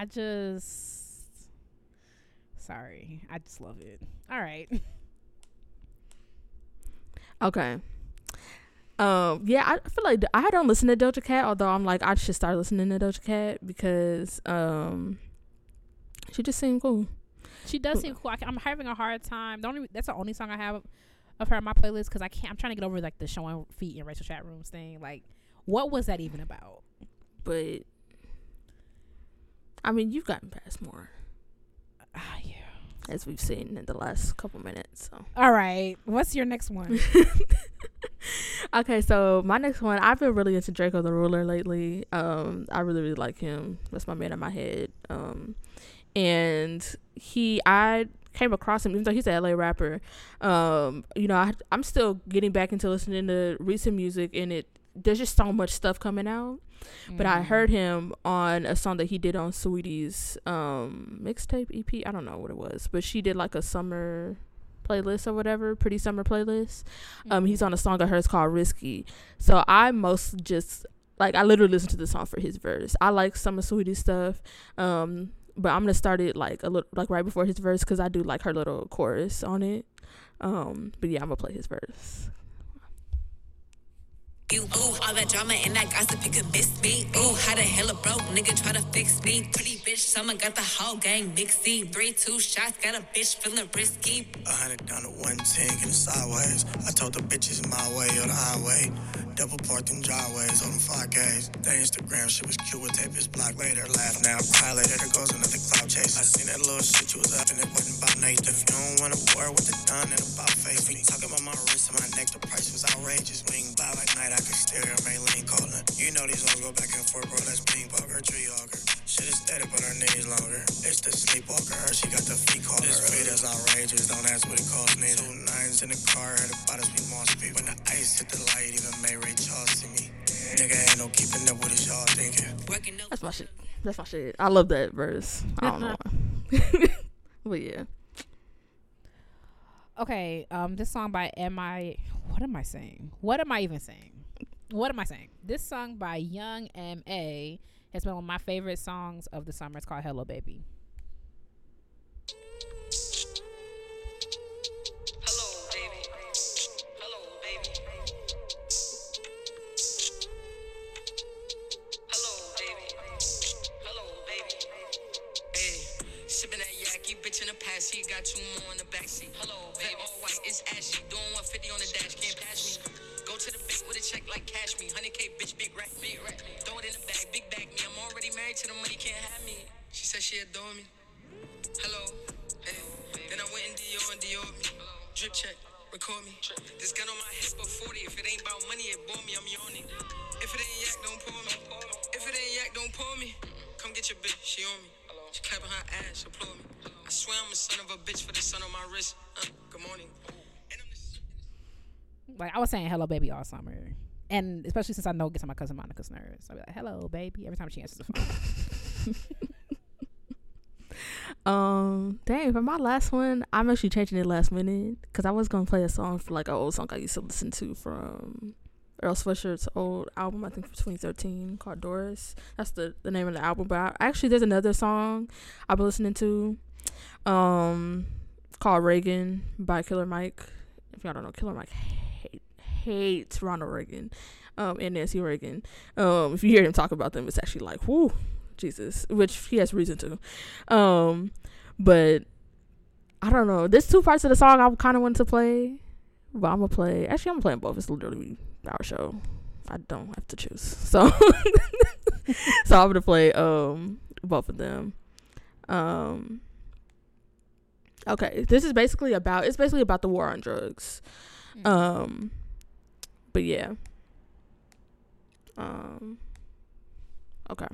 I just, sorry, I just love it. All right. Okay. Um. Yeah, I feel like I don't listen to Doja Cat, although I'm like, I should start listening to Doja Cat because um, she just seemed cool. She does seem cool. I, I'm having a hard time. The only, that's the only song I have of her on my playlist because I can't, I'm trying to get over like the showing feet in racial chat rooms thing. Like, what was that even about? But I mean, you've gotten past more. Ah, uh, yeah. As we've seen in the last couple minutes. So. All right. What's your next one? Okay, so my next one, I've been really into Draco the Ruler lately. Um, I really, really like him. That's my man in my head. Um, and he, I came across him, even though he's an L A rapper. Um, you know, I, I'm still getting back into listening to recent music, and it there's just so much stuff coming out. But mm. I heard him on a song that he did on Sweetie's um, mixtape E P. I don't know what it was, but she did like a summer playlist or whatever, pretty summer playlist. Mm. Um, he's on a song of hers called Risky. So I mostly just like I literally listened to the song for his verse. I like some of Sweetie's stuff, um, but I'm gonna start it like a little like right before his verse because I do like her little chorus on it. Um, but yeah, I'm gonna play his verse. You, ooh, all that drama and that gossip, you could miss me. Ooh, how the hell a broke nigga try to fix me? Pretty bitch, someone got the whole gang mixy. Three, two shots, got a bitch feeling risky. A hundred down to one ten, getting sideways. I told the bitches my way or the highway. Double parked in driveways on the five Ks. That Instagram shit was cute, with tape is blocked later. Laugh now, cry later, there goes another cloud chase. I seen that little shit you was up and it wasn't about nothing. If you don't want to war with the gun and about face, we talking about my wrist and my neck, the price was outrageous. We ain't buy like night. I can stare at my lane calling. You know these ones go back and forth, bro. That's pink bugger, tree hogger. Shit is steady, but her knees longer. It's the sleepwalker, her, she got the feet collar. This feet is outrageous, don't ask what it costs me. Two nines in the car, heard about us, we moss people. When the ice hit the light, even May Ray Charles see me. Nigga ain't no keeping up with y'all thinking. That's my shit. That's my shit. I love that verse. I don't know why. But yeah. Okay, um, this song by Am I... What am I saying? What am I even saying? What am I saying? This song by Young M A has been one of my favorite songs of the summer. It's called Hello Baby. Hello baby. Hello baby. Hello baby. Hello baby. Hey, sipping that yak, you bitch in the past, she got two more in the backseat. Hello baby. All white, it's ashy, doing one fifty on the dash, can't pass me. Go to the bank with a check like cash me. one hundred K bitch, big rack, big rack. Throw it in the bag, big bag me. I'm already married to the money, can't have me. She said she adore me. Hello, hey. Then I went in Dior and Dior me. Drip check, record me. This gun on my head but forty. If it ain't about money, it bore me, I'm yawning. If it ain't yak, don't pour me. If it ain't yak, don't pour me. Come get your bitch, she on me. She clapping her ass, applaud me. I swear I'm a son of a bitch for the sun on my wrist. Uh, good morning. Like, I was saying hello, baby, all summer. And especially since I know it gets on my cousin Monica's nerves. I'll be like, hello, baby, every time she answers the phone. um, dang, for my last one, I'm actually changing it last minute. Because I was going to play a song for, like, an old song I used to listen to from Earl Sweatshirt's old album, I think, from twenty thirteen, called Doris. That's the, the name of the album. But I, actually, there's another song I've been listening to um, called Reagan by Killer Mike. If y'all don't know, Killer Mike hates Ronald Reagan um and Nancy Reagan. Um if you hear him talk about them, it's actually like, whoo, Jesus, which he has reason to. Um but I don't know, there's two parts of the song I kind of wanted to play, but I'm gonna play actually I'm playing both. It's literally our show, I don't have to choose, so so I'm gonna play um both of them. Um okay, this is basically about it's basically about the war on drugs. Mm-hmm. um But yeah. Um. Okay.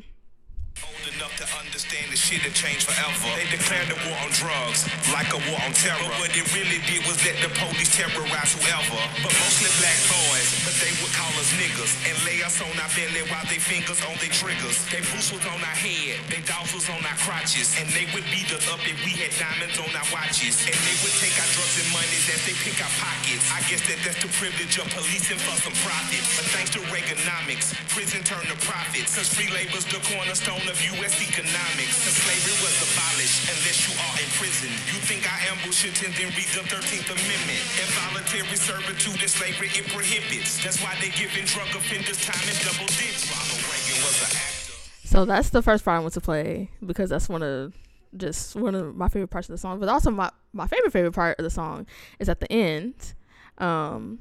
Old enough to understand the shit that changed forever. They declared the war on drugs, like a war on terror. But what it really did was let the police terrorize whoever. But mostly black boys, but they would call us niggas and lay us on our belly while they fingers on their triggers. They boots was on our head, they dolls was on our crotches, and they would beat us up if we had diamonds on our watches. And they would take our drugs and monies as they pick our pockets. I guess that that's the privilege of policing for some profit. But thanks to Reaganomics, prison turned to profits. Cause free labor's the cornerstone of U S economics. The slavery was abolished unless you are in prison. You think I ambush it and then read the thirteenth Amendment. Involuntary servitude and slavery it prohibits. That's why they're giving drug offenders time in double digits. Ronald Reagan was an actor. So that's the first part I want to play because that's one of just one of my favorite parts of the song. But also my, my favorite favorite part of the song is at the end. Um,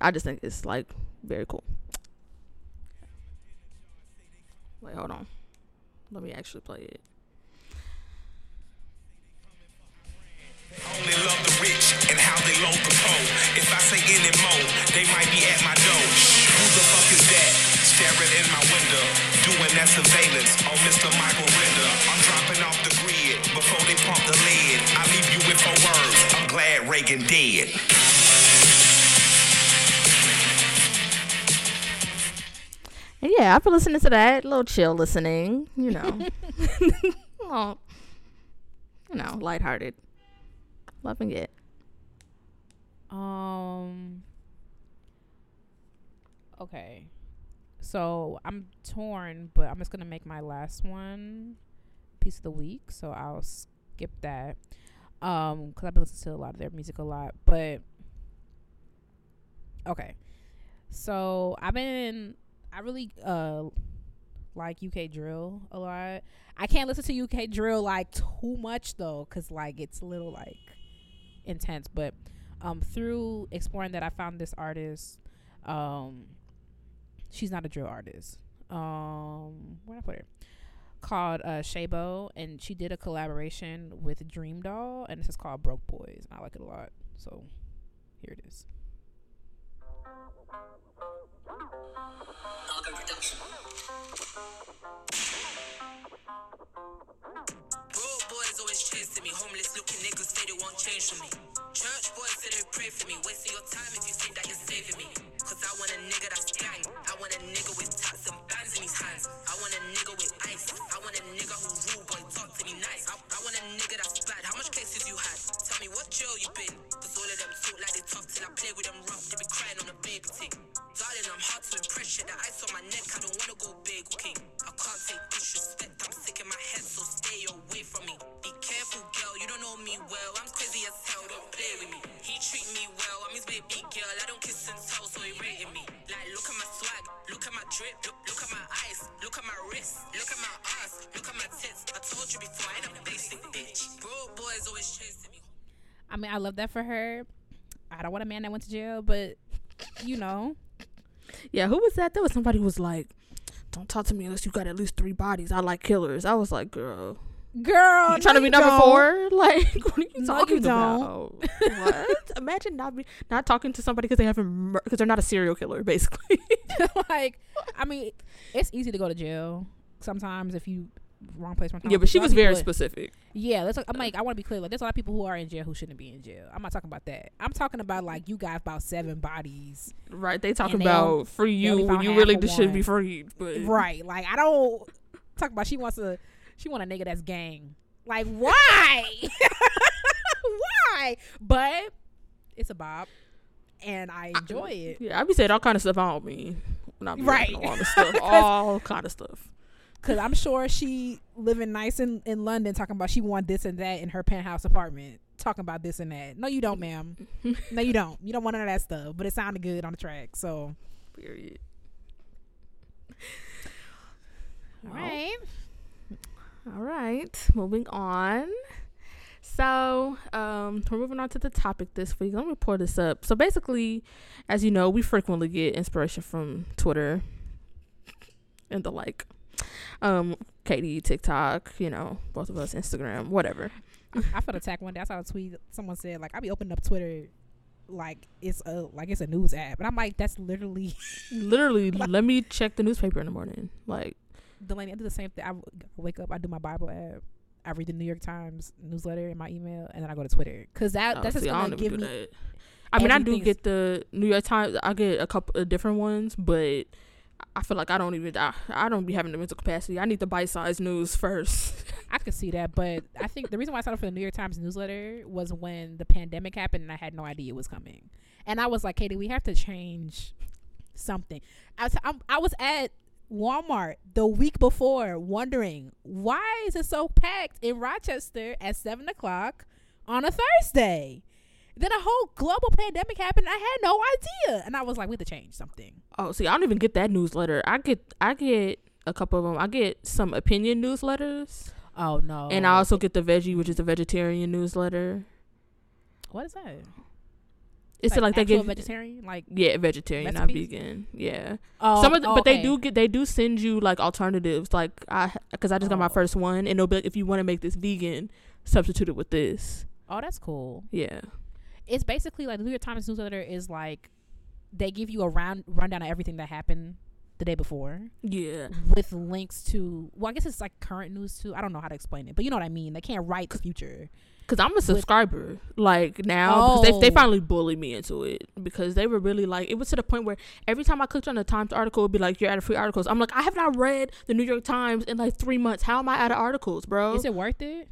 I just think it's like very cool. Wait, hold on. Let me actually play it. Only love the rich and how they load the pole. If I say any more, they might be at my door. Who the fuck is that? Staring in my window, doing that surveillance on Mister Michael Rinder. I'm dropping off the grid before they pump the lead. I leave you with four words. I'm glad Reagan dead. And yeah, I've been listening to that. A little chill listening, you know. Well, you know, lighthearted. Loving it. Um. Okay. So I'm torn, but I'm just going to make my last one piece of the week. So I'll skip that. Um, because I've been listening to a lot of their music a lot. But, okay. So I've been, I really uh like U K drill a lot. I can't listen to U K drill like too much though, cause like it's a little like intense. But um, through exploring that, I found this artist. Um, she's not a drill artist. Um, where did I put her? Called uh, Shabo, and she did a collaboration with Dream Doll, and this is called Broke Boys. And I like it a lot. So here it is. Broke boys always chasing me, homeless looking niggas say they won't change for me. Church boys say they pray for me, wasting your time if you think that you're saving me. Cause I want a nigga that's gang, I want a nigga with tats and bands in his hands. I want a nigga with ice, I want a nigga who rule boy talk to me nice. I, I want a nigga that's bad, how much cases you had? Tell me what jail you been, cause all of them talk like they tough till I play with them rough, they be crying on the baby tick. Darling, I'm hard to impress, shit the ice on my neck, I don't wanna go bagel king. I can't take disrespect, I'm sick in my head, so stay away from me. Be careful girl, you don't know me well, I'm crazy as hell, don't play with me. He treat me well, I'm his baby girl, I don't kiss and tell, so he rating me. Like look at my swag, look at my drip, look, look at my eyes, look at my wrist, look at my ass, look at my tits. I told you before, I ain't a basic bitch. Bro boys always chasing me. I mean, I love that for her. I don't want a man that went to jail, but you know. Yeah, who was that? There was somebody who was like, don't talk to me unless you got at least three bodies. I like killers. I was like, girl. Girl. You no trying to be number don't. four? Like, what are you no talking you about? What? Imagine not be, not talking to somebody because they haven't, because they're not a serial killer, basically. Like, I mean, it's easy to go to jail sometimes if you, wrong place, wrong time. Yeah, but she was very specific. Yeah, let's, I'm like, I want to be clear. Like, there's a lot of people who are in jail who shouldn't be in jail. I'm not talking about that. I'm talking about, like, you got about seven bodies. Right, they talking about free you when you really shouldn't be freed. But. Right, like, I don't talk about she wants a, she want a nigga that's gang. Like, why? Why? But it's a bop, and I enjoy I, it. Yeah, I be saying all kind of stuff on me. Right. All this stuff, all kind of stuff. Because I'm sure she living nice in, in London talking about she want this and that in her penthouse apartment. Talking about this and that. No, you don't, ma'am. No, you don't. You don't want none of that stuff. But it sounded good on the track, so. Period. All right. All right. Moving on. So, um, we're moving on to the topic this week. Let me pull this up. So, basically, as you know, we frequently get inspiration from Twitter and the like. Um, Katie, TikTok, you know, both of us, Instagram, whatever. I, I felt attacked one day. I saw a tweet. Someone said, like, I be opening up Twitter like it's a like it's a news app, and I'm like, that's literally, literally. Like, let me check the newspaper in the morning. Like, Delaney, I do the same thing. I wake up, I do my Bible app, I read the New York Times newsletter in my email, and then I go to Twitter because that oh, that's just see, gonna I don't give me. That. I mean, I do get the New York Times. I get a couple of different ones, but. I feel like I don't even, I, I don't be having the mental capacity. I need the bite-sized news first. I could see that, but I think the reason why I signed up for the New York Times newsletter was when the pandemic happened and I had no idea it was coming. And I was like, Katie, we have to change something. I was, I'm, I was at Walmart the week before wondering, why is it so packed in Rochester at seven o'clock on a Thursday? Then a whole global pandemic happened. I had no idea. And I was like, we have to change something. Oh, see, I don't even get that newsletter. I get I get a couple of them. I get some opinion newsletters. Oh, no. And I also get the veggie, which is a vegetarian newsletter. What is that? It's like, like they get vegetarian, like yeah, vegetarian, recipes? Not vegan. Yeah, oh, some of, the, oh, but okay. they do get, they do send you like alternatives, like I, because I just oh. got my first one, and they'll be like, if you want to make this vegan, substitute it with this. Oh, that's cool. Yeah. It's basically like the New York Times newsletter is like they give you a round rundown of everything that happened the day before. Yeah. With links to, well, I guess it's like current news too. I don't know how to explain it, but you know what I mean. They can't write the future. Because I'm a subscriber, with, like now, oh. because they, they finally bullied me into it because they were really like, it was to the point where every time I clicked on the Times article, it would be like, you're out of free articles. I'm like, I have not read the New York Times in like three months. How am I out of articles, bro? Is it worth it?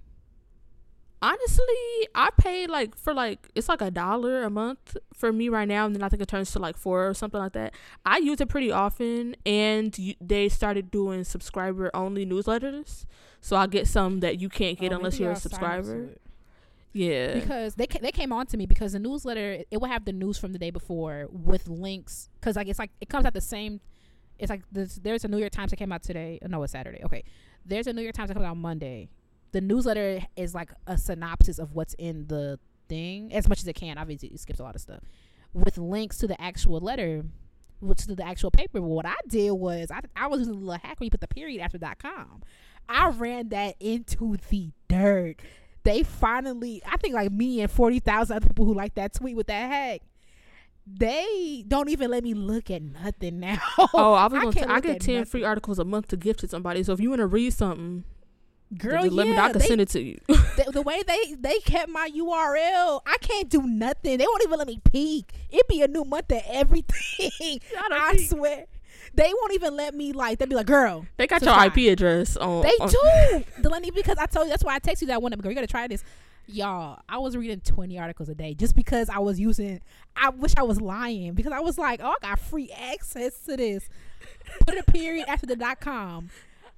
Honestly, I pay like for like it's like a dollar a month for me right now, and then I think it turns to like four or something like that. I use it pretty often, and you, they started doing subscriber only newsletters, so I get some that you can't get oh, unless you're a subscriber. Yeah. Because they ca- they came on to me because the newsletter, it, it would have the news from the day before with links. Because like, it's like, it comes out the same. It's like this, there's a New York Times that came out today. No, it's Saturday. Okay. There's a New York Times that comes out Monday. The newsletter is like a synopsis of what's in the thing, as much as it can. Obviously, it skips a lot of stuff. With links to the actual letter, which to the actual paper. What I did was, I, I was using a little hack when you put the period after .com. I ran that into the dirt. They finally, I think like me and forty thousand other people who liked that tweet with that hack, they don't even let me look at nothing now. Oh, I was I gonna t- I get ten nothing. Free articles a month to gift to somebody. So if you want to read something, girl, yeah, let me, I can they, send it to you. the, the way they, they kept my U R L, I can't do nothing. They won't even let me peek. It'd be a new month of everything. I, I swear. They won't even let me, like, they'll be like, girl. They got your I P address on. They do. They let me, because I told you, that's why I text you that one. Girl, you got to try this. Y'all, I was reading twenty articles a day just because I was using, I wish I was lying, because I was like, oh, I got free access to this. Put a period after the dot com.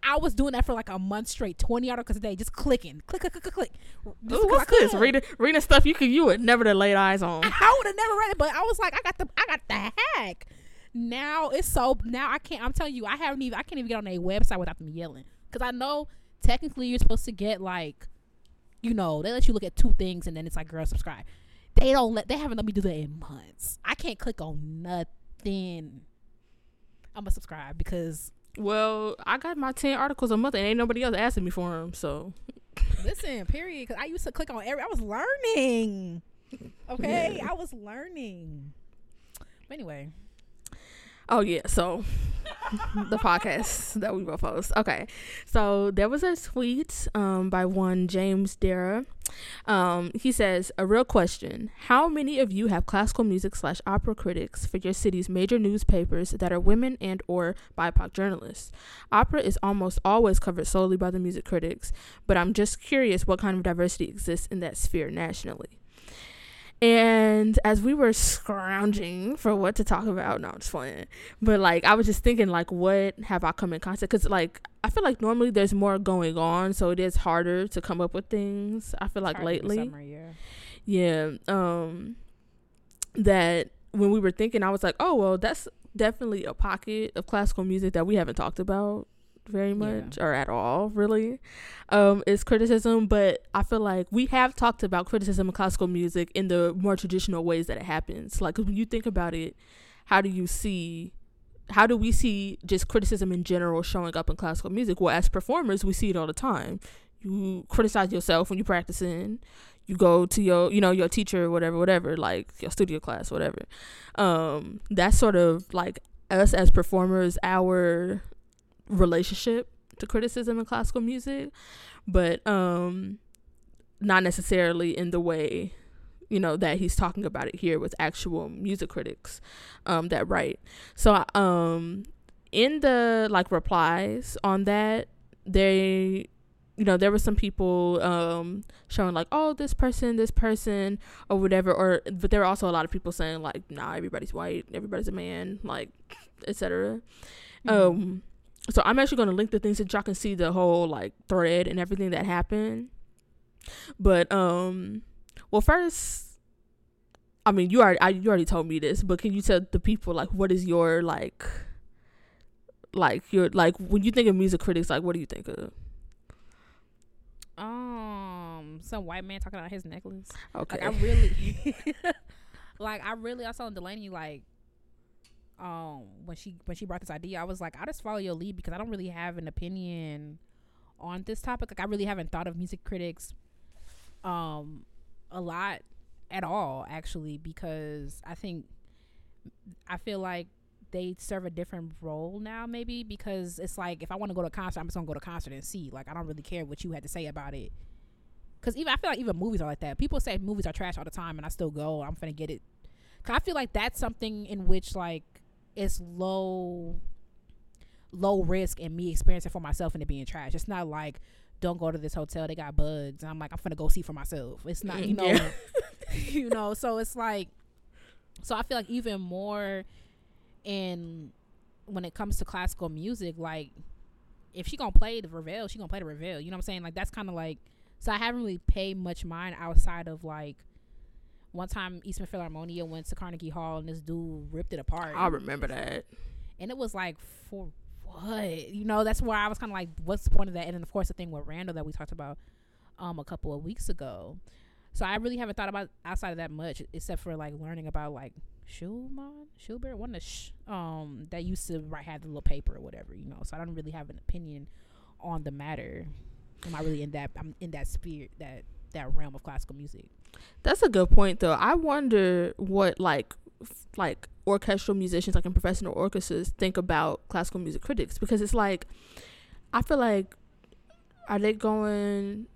I was doing that for like a month straight, twenty articles a day, just clicking, click, click, click, click. Ooh, what's this? Reading, reading stuff you could, you would never have laid eyes on. I would have never read it, but I was like, I got the, I got the hack. Now it's so, now I can't, I'm telling you, I haven't even, I can't even get on a website without them yelling. Because I know technically you're supposed to get like, you know, they let you look at two things and then it's like, girl, subscribe. They don't let, they haven't let me do that in months. I can't click on nothing. I'm going to subscribe because. Well, I got my ten articles a month and ain't nobody else asking me for them, so. Listen, period. Because I used to click on every, I was learning. Okay? Yeah. I was learning. But anyway. Oh yeah, so the podcast that we both post. Okay, so there was a tweet um, by one James Dara. Um, he says, a real question. How many of you have classical music slash opera critics for your city's major newspapers that are women and or B I P O C journalists? Opera is almost always covered solely by the music critics, but I'm just curious what kind of diversity exists in that sphere nationally. And as we were scrounging for what to talk about, no, I'm just playing. But like, I was just thinking, like, what have I come in contact? Because like, I feel like normally there's more going on, so it is harder to come up with things. I feel like lately, summer, yeah. yeah, um, that when we were thinking, I was like, oh well, that's definitely a pocket of classical music that we haven't talked about very much yeah. or at all really um is criticism. But I feel like we have talked about criticism in classical music in the more traditional ways that it happens. Like when you think about it, how do you see how do we see just criticism in general showing up in classical music? Well, as performers, we see it all the time. You criticize yourself when you're practicing. You go to your, you know, your teacher, whatever, whatever, like your studio class, whatever. Um that's sort of like us as performers, our relationship to criticism in classical music, but um not necessarily in the way, you know, that he's talking about it here with actual music critics um that write. So um in the like replies on that, they, you know, there were some people um showing like, oh, this person this person or whatever, or but there were also a lot of people saying like, nah, everybody's white, everybody's a man, like, etc. Mm-hmm. um So I'm actually going to link the things that y'all can see the whole like thread and everything that happened. But um, well, first, I mean, you already I, you already told me this, but can you tell the people like what is your like, like your like when you think of music critics, like what do you think of? Um, some white man talking about his necklace. Okay, like, I really like I really I saw Delaney like. Um, when she when she brought this idea, I was like, I'll just follow your lead because I don't really have an opinion on this topic. Like, I really haven't thought of music critics um, a lot at all, actually, because I think I feel like they serve a different role now, maybe, because it's like, if I want to go to a concert, I'm just going to go to a concert and see. Like, I don't really care what you had to say about it. Because even I feel like even movies are like that. People say movies are trash all the time, and I still go. I'm finna get it. Cause I feel like that's something in which, like, it's low low risk and me experiencing for myself and it being trash. It's not like, don't go to this hotel, they got bugs, and I'm like, I'm finna go see for myself. It's not, you know, yeah. you know, so it's like, so I feel like even more in when it comes to classical music, like, if she gonna play the Ravel, she gonna play the Ravel, you know what I'm saying? Like, that's kind of like So I haven't really paid much mind outside of, like, one time Eastman Philharmonia went to Carnegie Hall and this dude ripped it apart. I remember that. And it was like, for what? You know, that's where I was kind of like, what's the point of that? And then, of course, the thing with Randall that we talked about um, a couple of weeks ago. So I really haven't thought about outside of that much, except for, like, learning about, like, Schulman, Schubert, one of the sh- um, that used to write, have the little paper or whatever, you know. So I don't really have an opinion on the matter. Am I really in that? I'm in that spirit, that that realm of classical music. That's a good point, though. I wonder what like f- like orchestral musicians, like in professional orchestras, think about classical music critics, because it's like, I feel like, are they going?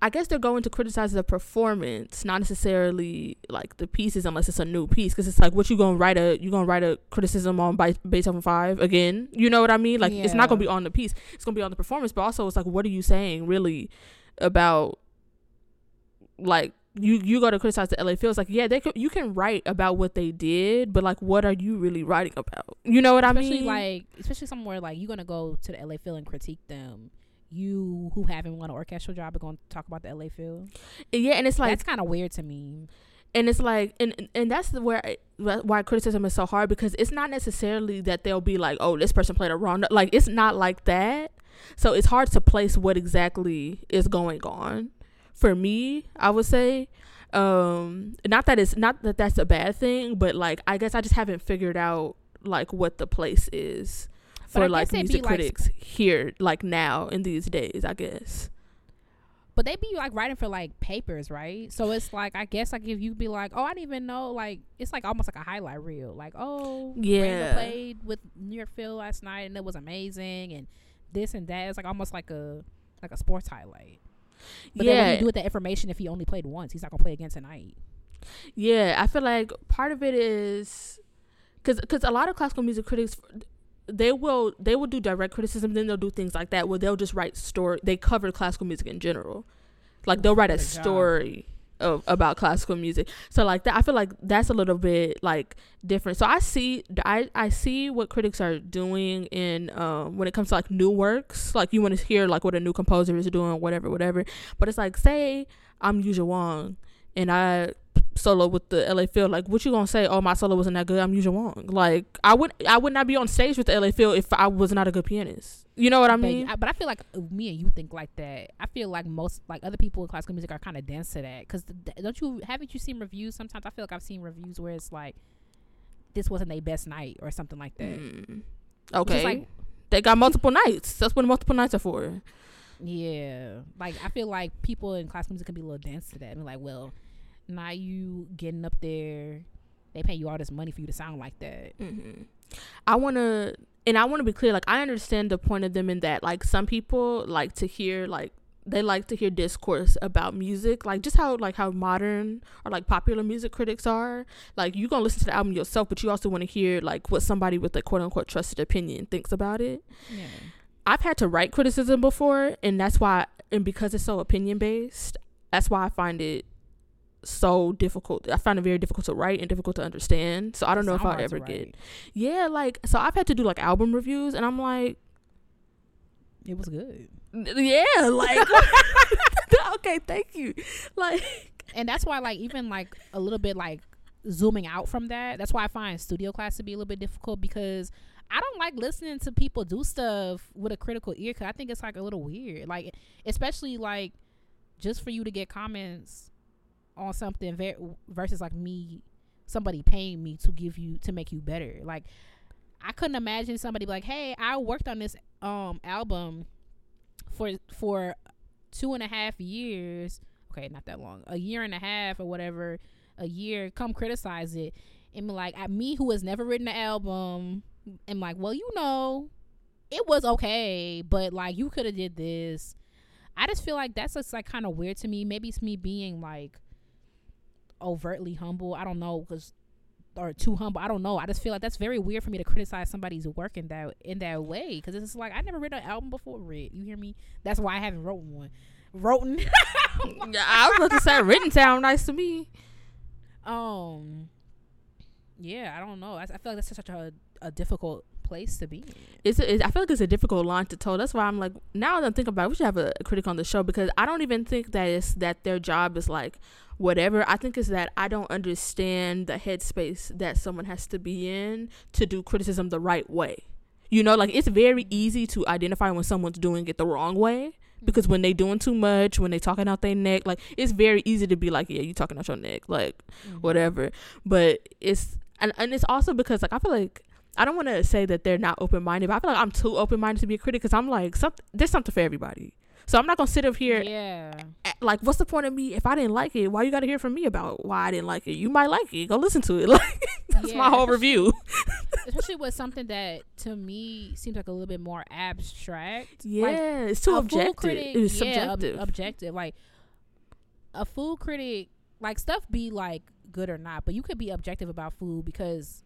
I guess they're going to criticize the performance, not necessarily like the pieces, unless it's a new piece. Because it's like, what you gonna write a you gonna write a criticism on by Beethoven Five again? You know what I mean? Like, yeah. It's not gonna be on the piece; it's gonna be on the performance. But also, it's like, what are you saying really about? Like, you you go to criticize the L A Phil. It's like, yeah, they could, you can write about what they did, but like, what are you really writing about? You know what especially I mean? Like, especially somewhere like you're gonna go to the L A Phil and critique them. You who haven't won an orchestral job are going to talk about the L A Phil. Yeah, and it's like, that's kind of weird to me. And it's like, and and that's where I, why criticism is so hard, because it's not necessarily that they'll be like, oh, this person played it wrong. Like, it's not like that. So it's hard to place what exactly is going on. For me, I would say, um, not that it's not that that's a bad thing, but like, I guess I just haven't figured out like what the place is. For like music critics like, here, like now in these days, I guess. But they be like writing for like papers, right? So it's like, I guess like if you be like, oh, I didn't even know, like it's like almost like a highlight reel, like, oh yeah, Randall played with New York Phil last night and it was amazing and this and that. It's like almost like a like a sports highlight. But yeah. Then what do you do with that information if he only played once? He's not gonna play again tonight. Yeah, I feel like part of it is because because a lot of classical music critics. They will they will do direct criticism, then they'll do things like that where they'll just write story. They cover classical music in general, like they'll write a story of about classical music. So like that, I feel like that's a little bit like different. So I see I, I see what critics are doing in um when it comes to like new works. Like you want to hear like what a new composer is doing, whatever, whatever. But it's like, say I'm Yuja Wong and I solo with the L A Phil, like what you gonna say? Oh, my solo wasn't that good. I'm Yuja Wong. Like I would, I would not be on stage with the L A Phil if I was not a good pianist. You know what I mean? But I, but I feel like me and you think like that. I feel like most like other people in classical music are kind of dense to that. Because don't you haven't you seen reviews? Sometimes I feel like I've seen reviews where it's like this wasn't their best night or something like that. Mm. Okay, like, they got multiple nights. That's what multiple nights are for. Yeah, like I feel like people in classical music can be a little dense to that. I mean, like, well. Now you getting up there, they pay you all this money for you to sound like that. Mm-hmm. I want to, and I want to be clear, like I understand the point of them in that, like some people like to hear, like they like to hear discourse about music, like just how, like how modern or like popular music critics are. Like you gonna listen to the album yourself, but you also want to hear like what somebody with a quote unquote trusted opinion thinks about it. Yeah. I've had to write criticism before, and that's why, and because it's so opinion based, that's why I find it so difficult. I find it very difficult to write and difficult to understand. So I don't it's know if I'll ever get. Yeah, like so I've had to do like album reviews, and I'm like, it was good. Yeah, like okay, thank you. Like, and that's why like even like a little bit like zooming out from that, that's why I find studio class to be a little bit difficult, because I don't like listening to people do stuff with a critical ear, because I think it's like a little weird. Like especially like just for you to get comments on something ver- versus like me somebody paying me to give you to make you better. Like I couldn't imagine somebody be like, hey, I worked on this um album for for two and a half years, okay, not that long, a year and a half or whatever, a year, come criticize it, and be like, at me who has never written an album, and like, well, you know, it was okay, but like you could have did this. I just feel like that's just like kind of weird to me. Maybe it's me being like overtly humble, I don't know, because or too humble, I don't know. I just feel like that's very weird for me to criticize somebody's work in that in that way, because it's like I never read an album before. Read, you hear me? That's why I haven't wrote one. Wrote. Yeah, I was about to say written sound nice to me. Um, yeah, I don't know. I, I feel like that's such a a difficult place to be in. It's, it's, I feel like it's a difficult line to toe. That's why I'm like, now that I think about it, we should have a critic on the show, because I don't even think that it's that their job is like whatever. I think it's that I don't understand the headspace that someone has to be in to do criticism the right way. You know, like, it's very easy to identify when someone's doing it the wrong way, because when they doing too much, when they talking out their neck, like, it's very easy to be like, yeah, you talking out your neck, like, mm-hmm. whatever. But it's, and, and it's also because, like, I feel like, I don't want to say that they're not open-minded, but I feel like I'm too open-minded to be a critic, because I'm like, some, there's something for everybody. So I'm not going to sit up here, yeah. at, like, what's the point of me if I didn't like it? Why you got to hear from me about why I didn't like it? You might like it. Go listen to it. Like, that's yeah, my whole review. Especially with something that, to me, seems like a little bit more abstract. Yeah, like, it's too objective. Critic, it's yeah, subjective. Ob- objective. Like, a food critic, like, stuff be, like, good or not, but you could be objective about food because...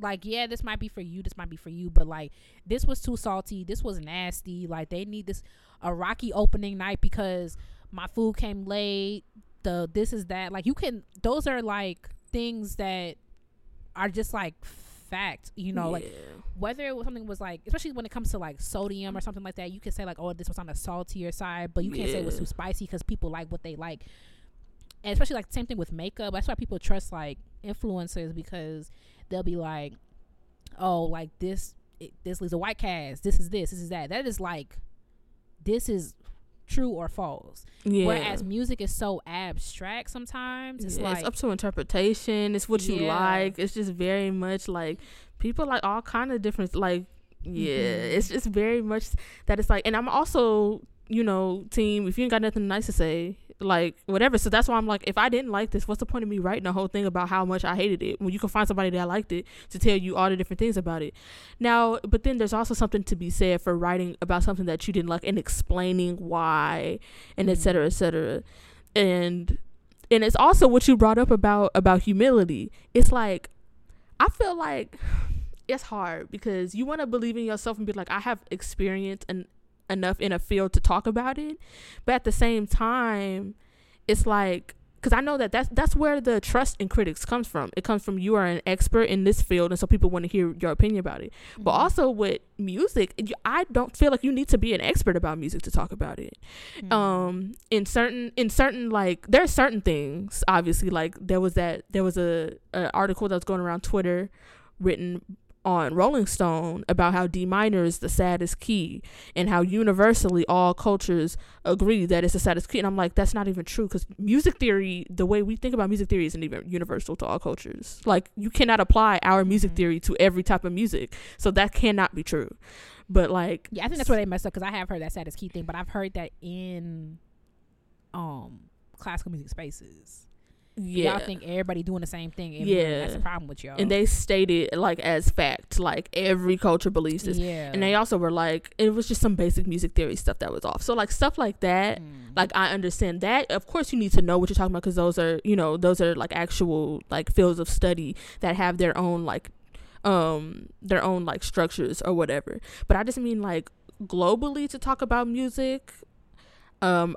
like, yeah, this might be for you, this might be for you, but, like, this was too salty, this was nasty, like, they need this a rocky opening night because my food came late, the this is that, like, you can, those are, like, things that are just, like, fact, you know, yeah. like, whether it was something was, like, especially when it comes to, like, sodium or something like that, you can say, like, oh, this was on the saltier side, but you can't yeah. say it was too spicy because people like what they like. And especially, like, same thing with makeup. That's why people trust, like, influencers, because they'll be like, oh, like, this it, this is a white cast, this is this, this is that. That is, like, this is true or false. Yeah. Whereas music is so abstract sometimes. It's yeah, like... it's up to interpretation. It's what you yeah. like. It's just very much, like, people like all kind of different, like, yeah. Mm-hmm. It's just very much that it's like... And I'm also, you know, team, if you ain't got nothing nice to say... like whatever. So that's why I'm like, if I didn't like this, what's the point of me writing a whole thing about how much I hated it when you can find somebody that liked it to tell you all the different things about it? Now, but then there's also something to be said for writing about something that you didn't like and explaining why, and mm-hmm. et cetera, et cetera. And and it's also what you brought up about about humility. It's like, I feel like it's hard because you want to believe in yourself and be like, I have experience and enough in a field to talk about it, but at the same time it's like, because I know that that's that's where the trust in critics comes from. It comes from, you are an expert in this field, and so people want to hear your opinion about it. Mm-hmm. But also with music, I don't feel like you need to be an expert about music to talk about it. Mm-hmm. um in certain in certain like, there are certain things, obviously, like there was that there was a, a article that was going around Twitter written on Rolling Stone about how D minor is the saddest key and how universally all cultures agree that it's the saddest key. And I'm like, that's not even true, because music theory, the way we think about music theory, isn't even universal to all cultures. Like, you cannot apply our music mm-hmm. theory to every type of music, so that cannot be true. But like, yeah, I think that's where they messed up, because I have heard that saddest key thing, but I've heard that in um classical music spaces. Yeah, y'all think everybody doing the same thing. Yeah, that's a problem with y'all. And they stated, like, as fact, like, every culture believes this. Yeah. And they also were like, it was just some basic music theory stuff that was off. So like, stuff like that, mm. like, I understand that. Of course you need to know what you're talking about, because those are, you know, those are like actual like fields of study that have their own like um their own like structures or whatever. But I just mean, like, globally, to talk about music, um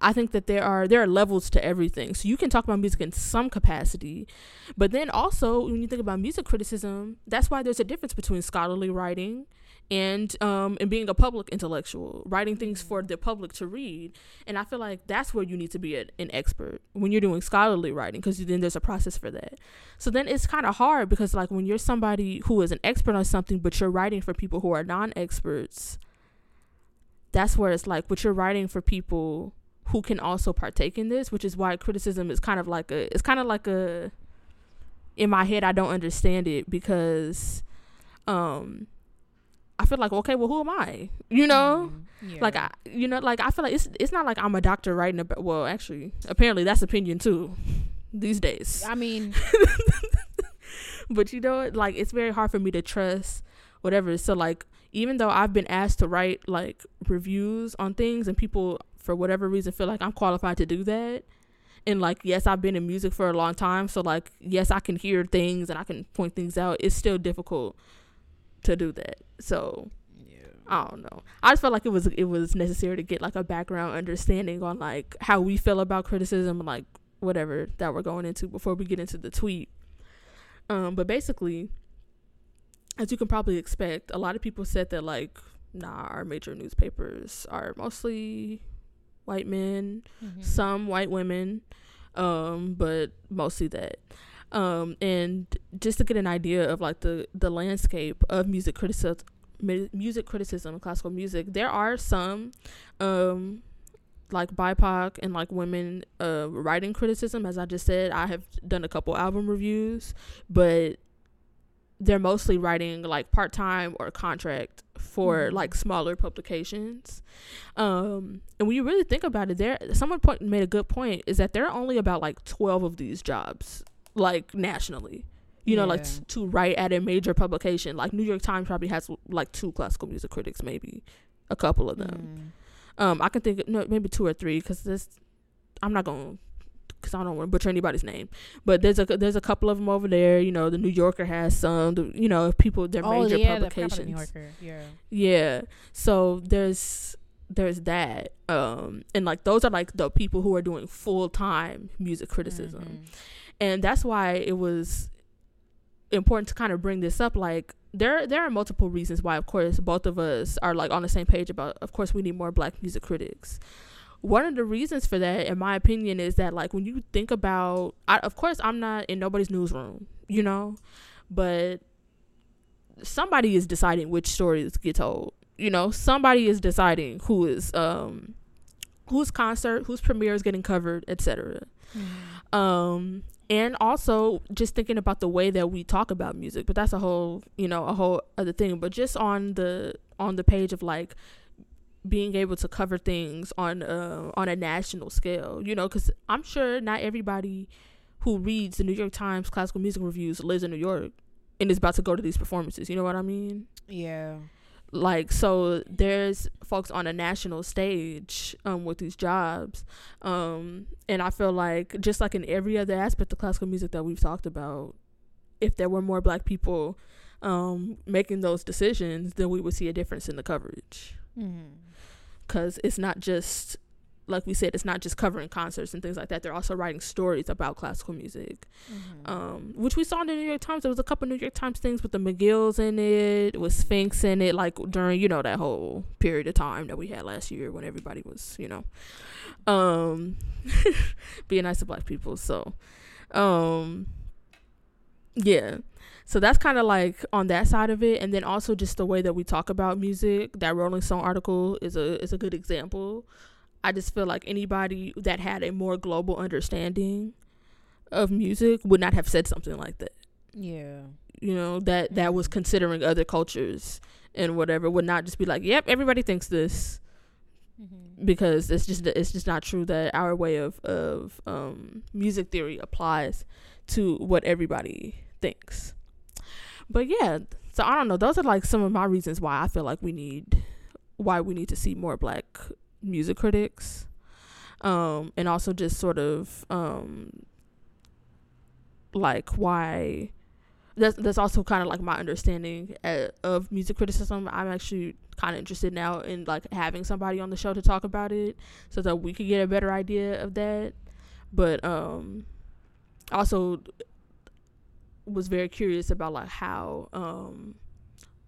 I think that there are there are levels to everything. So you can talk about music in some capacity, but then also when you think about music criticism, that's why there's a difference between scholarly writing and um and being a public intellectual, writing things for the public to read. And I feel like that's where you need to be a, an expert when you're doing scholarly writing, because then there's a process for that. So then it's kind of hard, because like, when you're somebody who is an expert on something, but you're writing for people who are non-experts, that's where it's like, but you're writing for people who can also partake in this, which is why criticism is kind of like a, it's kind of like a, in my head, I don't understand it, because um, I feel like, okay, well, who am I? You know, mm, yeah. like, I, you know, like, I feel like it's, it's not like I'm a doctor writing about, well, actually, apparently that's opinion too these days. I mean, but you know, like, it's very hard for me to trust whatever. So like, even though I've been asked to write like reviews on things, and people, for whatever reason, feel like I'm qualified to do that, and like, yes, I've been in music for a long time, so like, yes, I can hear things and I can point things out, it's still difficult to do that. So yeah. I don't know, I just felt like it was it was necessary to get like a background understanding on like how we feel about criticism, like whatever that we're going into, before we get into the tweet. Um but basically, as you can probably expect, a lot of people said that, like, nah, our major newspapers are mostly white men, mm-hmm. some white women, um, but mostly that. Um, and just to get an idea of, like, the, the landscape of music criticism, music criticism, classical music, there are some, um, like, B I P O C and, like, women uh, writing criticism. As I just said, I have done a couple album reviews, but they're mostly writing, like, part-time or contract for, mm-hmm. like, smaller publications. Um, and when you really think about it, there someone point, made a good point, is that there are only about, like, twelve of these jobs, like, nationally. You yeah. know, like, t- to write at a major publication. Like, New York Times probably has, like, two classical music critics, maybe a couple of them. Mm. Um, I can think of, no, maybe two or three, because this, I'm not going to, because I don't want to butcher anybody's name, but there's a there's a couple of them over there. You know, the New Yorker has some. The, you know, people their oh, major yeah, publications. The New Yorker. Yeah. Yeah. So there's there's that, um, and like those are like the people who are doing full time music criticism, mm-hmm. and that's why it was important to kind of bring this up. Like there there are multiple reasons why, of course, both of us are like on the same page about. Of course, we need more Black music critics. One of the reasons for that, in my opinion, is that, like, when you think about, I, of course, I'm not in nobody's newsroom, you know, but somebody is deciding which stories get told, you know, somebody is deciding who is, um, whose concert, whose premiere is getting covered, et cetera. Mm. Um, and also just thinking about the way that we talk about music, but that's a whole, you know, a whole other thing. But just on the on the page of, like, being able to cover things on uh, on a national scale, you know, because I'm sure not everybody who reads the New York Times classical music reviews lives in New York and is about to go to these performances. You know what I mean? Yeah. Like, so there's folks on a national stage um, with these jobs. Um, and I feel like just like in every other aspect of classical music that we've talked about, if there were more Black people um, making those decisions, then we would see a difference in the coverage. Mm-hmm. Because it's not just, like we said, it's not just covering concerts and things like that. They're also writing stories about classical music, mm-hmm. um, which we saw in the New York Times. There was a couple New York Times things with the McGill's in it, with Sphinx in it, like during, you know, that whole period of time that we had last year when everybody was, you know, um, being nice to Black people. So, um, yeah. So that's kind of like on that side of it. And then also just the way that we talk about music, that Rolling Stone article is a is a good example. I just feel like anybody that had a more global understanding of music would not have said something like that. Yeah. You know, that, that was considering other cultures and whatever, would not just be like, yep, everybody thinks this. Mm-hmm. Because it's just it's just not true that our way of, of um, music theory applies to what everybody thinks. But yeah, so I don't know. Those are like some of my reasons why I feel like we need, why we need to see more Black music critics, um, and also just sort of um, like why. That's that's also kind of like my understanding at, of music criticism. I'm actually kind of interested now in like having somebody on the show to talk about it, so that we could get a better idea of that. But um, also. was very curious about like how um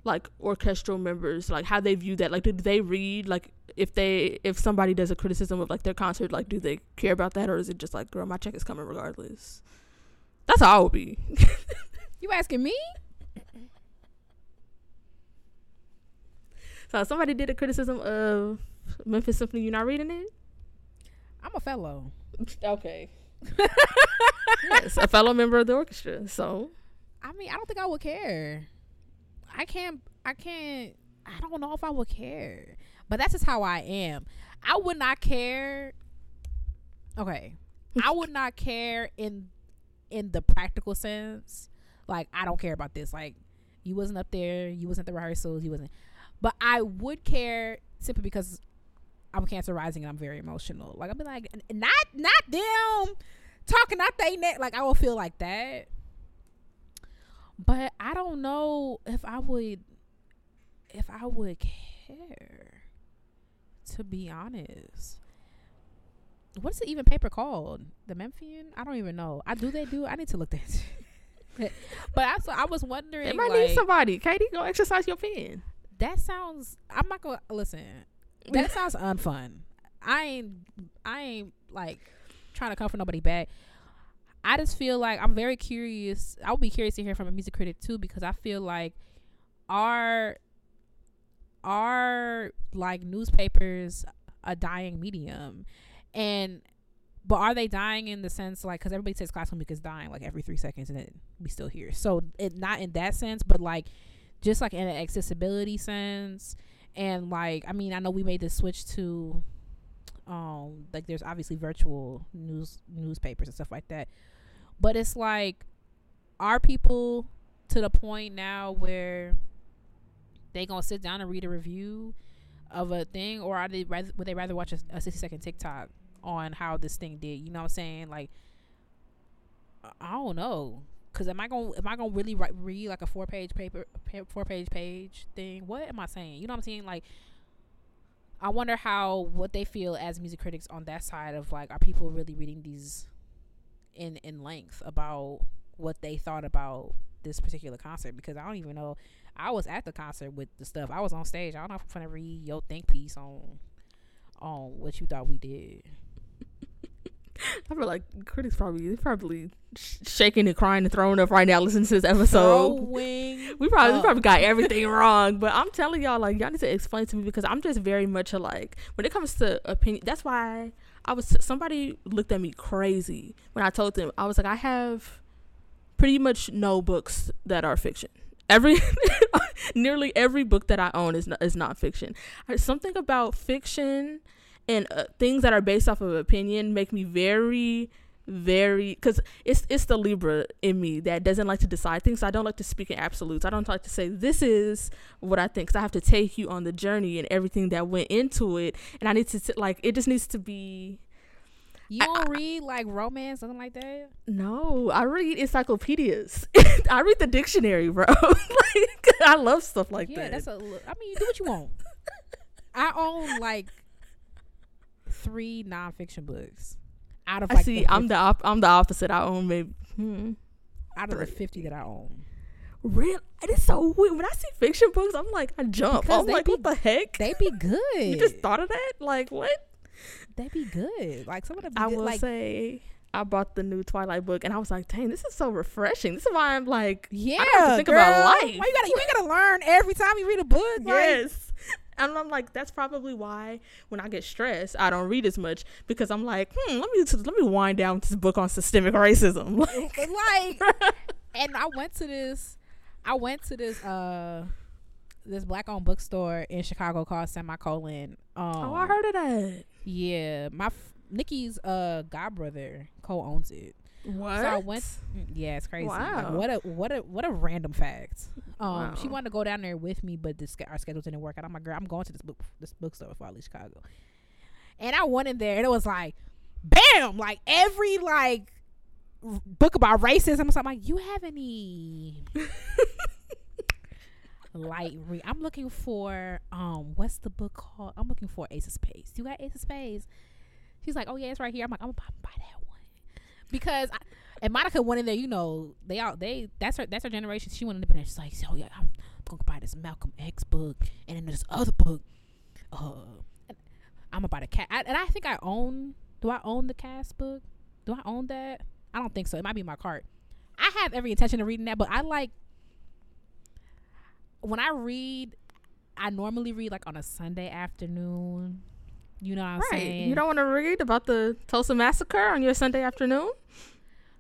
like orchestral members, like how they view that, like do they read, like if they if somebody does a criticism of like their concert, like do they care about that, or is it just like, girl, my check is coming regardless? That's how I would be. You asking me? So somebody did a criticism of Memphis Symphony, you're not reading it? I'm a fellow. Okay. Yes, a fellow member of the orchestra. So I mean, I don't think I would care. I can't I can't I don't know if I would care, but that's just how I am. I would not care. Okay. I would not care in in the practical sense. Like, I don't care about this. Like, you wasn't up there, you wasn't at the rehearsals, you wasn't. But I would care simply because I'm Cancer rising and I'm very emotional. Like, I'll be like, not not them talking out they neck. Like, I will feel like that. But I don't know if I would if I would care, to be honest. What's the even paper called? The Memphian? I don't even know. I do they do I need to look that But I, so I was wondering. They might like, need somebody. Katie, go exercise your pen. That sounds. I'm not gonna listen. That sounds unfun. I ain't. I ain't like trying to comfort nobody back. I just feel like I'm very curious. I would be curious to hear from a music critic too, because I feel like our our like newspapers a dying medium, and but are they dying in the sense like, because everybody says classical music is dying like every three seconds and it, we still hear. So it not in that sense, but like just like in an accessibility sense, and like I mean I know we made this switch to. Um, like there's obviously virtual news newspapers and stuff like that, but it's like, are people to the point now where they gonna sit down and read a review of a thing, or are they rather, would they rather watch a, a sixty second TikTok on how this thing did? You know what I'm saying? Like, I don't know, because am I gonna am I gonna really write, read like a four page paper four page page thing? What am I saying? You know what I'm saying? Like, I wonder how, what they feel as music critics on that side of like, are people really reading these in in length about what they thought about this particular concert? Because I don't even know. I was at the concert with the stuff. I was on stage. I don't know if I'm gonna read your think piece on on what you thought we did. I feel like critics probably probably sh- shaking and crying and throwing up right now listening to this episode. Throwing we probably we probably got everything wrong, but I'm telling y'all, like, y'all need to explain to me, because I'm just very much alike when it comes to opinion. That's why I was somebody looked at me crazy when I told them. I was like, I have pretty much no books that are fiction. Every nearly every book that I own is not, is nonfiction. Something about fiction and uh, things that are based off of opinion make me very, very, because it's it's the Libra in me that doesn't like to decide things. So I don't like to speak in absolutes. I don't like to say this is what I think, because I have to take you on the journey and everything that went into it. And I need to t- like it just needs to be. You don't I, read like romance, something like that? No, I read encyclopedias. I read the dictionary, bro. Like, I love stuff like yeah, that. Yeah, that's a. I mean, you do what you want. I own like. Three nonfiction books out of like I see. The I'm the op- I'm the opposite. I own maybe hmm, out of three. The fifty that I own. Real, it is so weird. When I see fiction books, I'm like, I jump. Because I'm like, be, what the heck? They be good. You just thought of that? Like what? They be good. Like some of the. I will like, say, I bought the new Twilight book, and I was like, dang, this is so refreshing. This is why I'm like, yeah, I don't have to think girl, about life. Why you gotta you ain't gotta learn every time you read a book? Like, yes. And I'm like, that's probably why when I get stressed, I don't read as much, because I'm like, hmm, let me let me wind down this book on systemic racism. Like, like and I went to this, I went to this, uh, this black-owned bookstore in Chicago called Semicolon. Um, oh, I heard of that. Yeah, my f- Nikki's uh godbrother co-owns it. What? So I went. Yeah, it's crazy. Wow. Like, what a what a what a random fact. Um, wow. She wanted to go down there with me, but this, our schedule didn't work out. I'm like, girl, I'm going to this book this bookstore before I leave Chicago. And I went in there, and it was like, bam! Like every like r- book about racism. So I'm like, you have any light read? I'm looking for um, what's the book called? I'm looking for Ace of Spades. You got Ace of Spades? She's like, oh yeah, it's right here. I'm like, I'm gonna buy that one. Because I, and Monica went in there, you know, they all they that's her that's her generation. She went in there, she's like, so yeah, I'm gonna buy this Malcolm X book, and then this other book. Uh, I'm about a cat, I, and I think I own. Do I own the Cass book? Do I own that? I don't think so. It might be in my cart. I have every intention of reading that, but I like when I read. I normally read like on a Sunday afternoon. You know what I'm right. saying? You don't want to read about the Tulsa Massacre on your Sunday afternoon?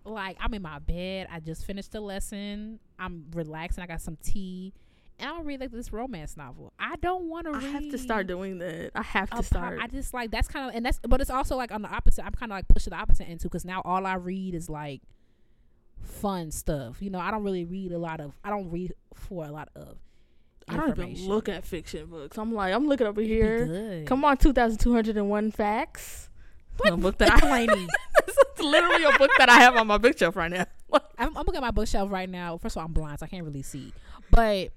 Like, I'm in my bed. I just finished the lesson. I'm relaxing. I got some tea. And I'm going to read, like, this romance novel. I don't want to read. I have to start doing that. I have to start. Pro- I just, like, that's kind of, and that's, but it's also, like, on the opposite. I'm kind of, like, pushing the opposite into, because now all I read is, like, fun stuff. You know, I don't really read a lot of, I don't read for a lot of. I don't even look at fiction books. I'm like, I'm looking over here. Come on, two thousand two hundred one facts. What? A book that I It's literally a book that I have on my bookshelf right now. I'm, I'm looking at my bookshelf right now. First of all, I'm blind, so I can't really see. But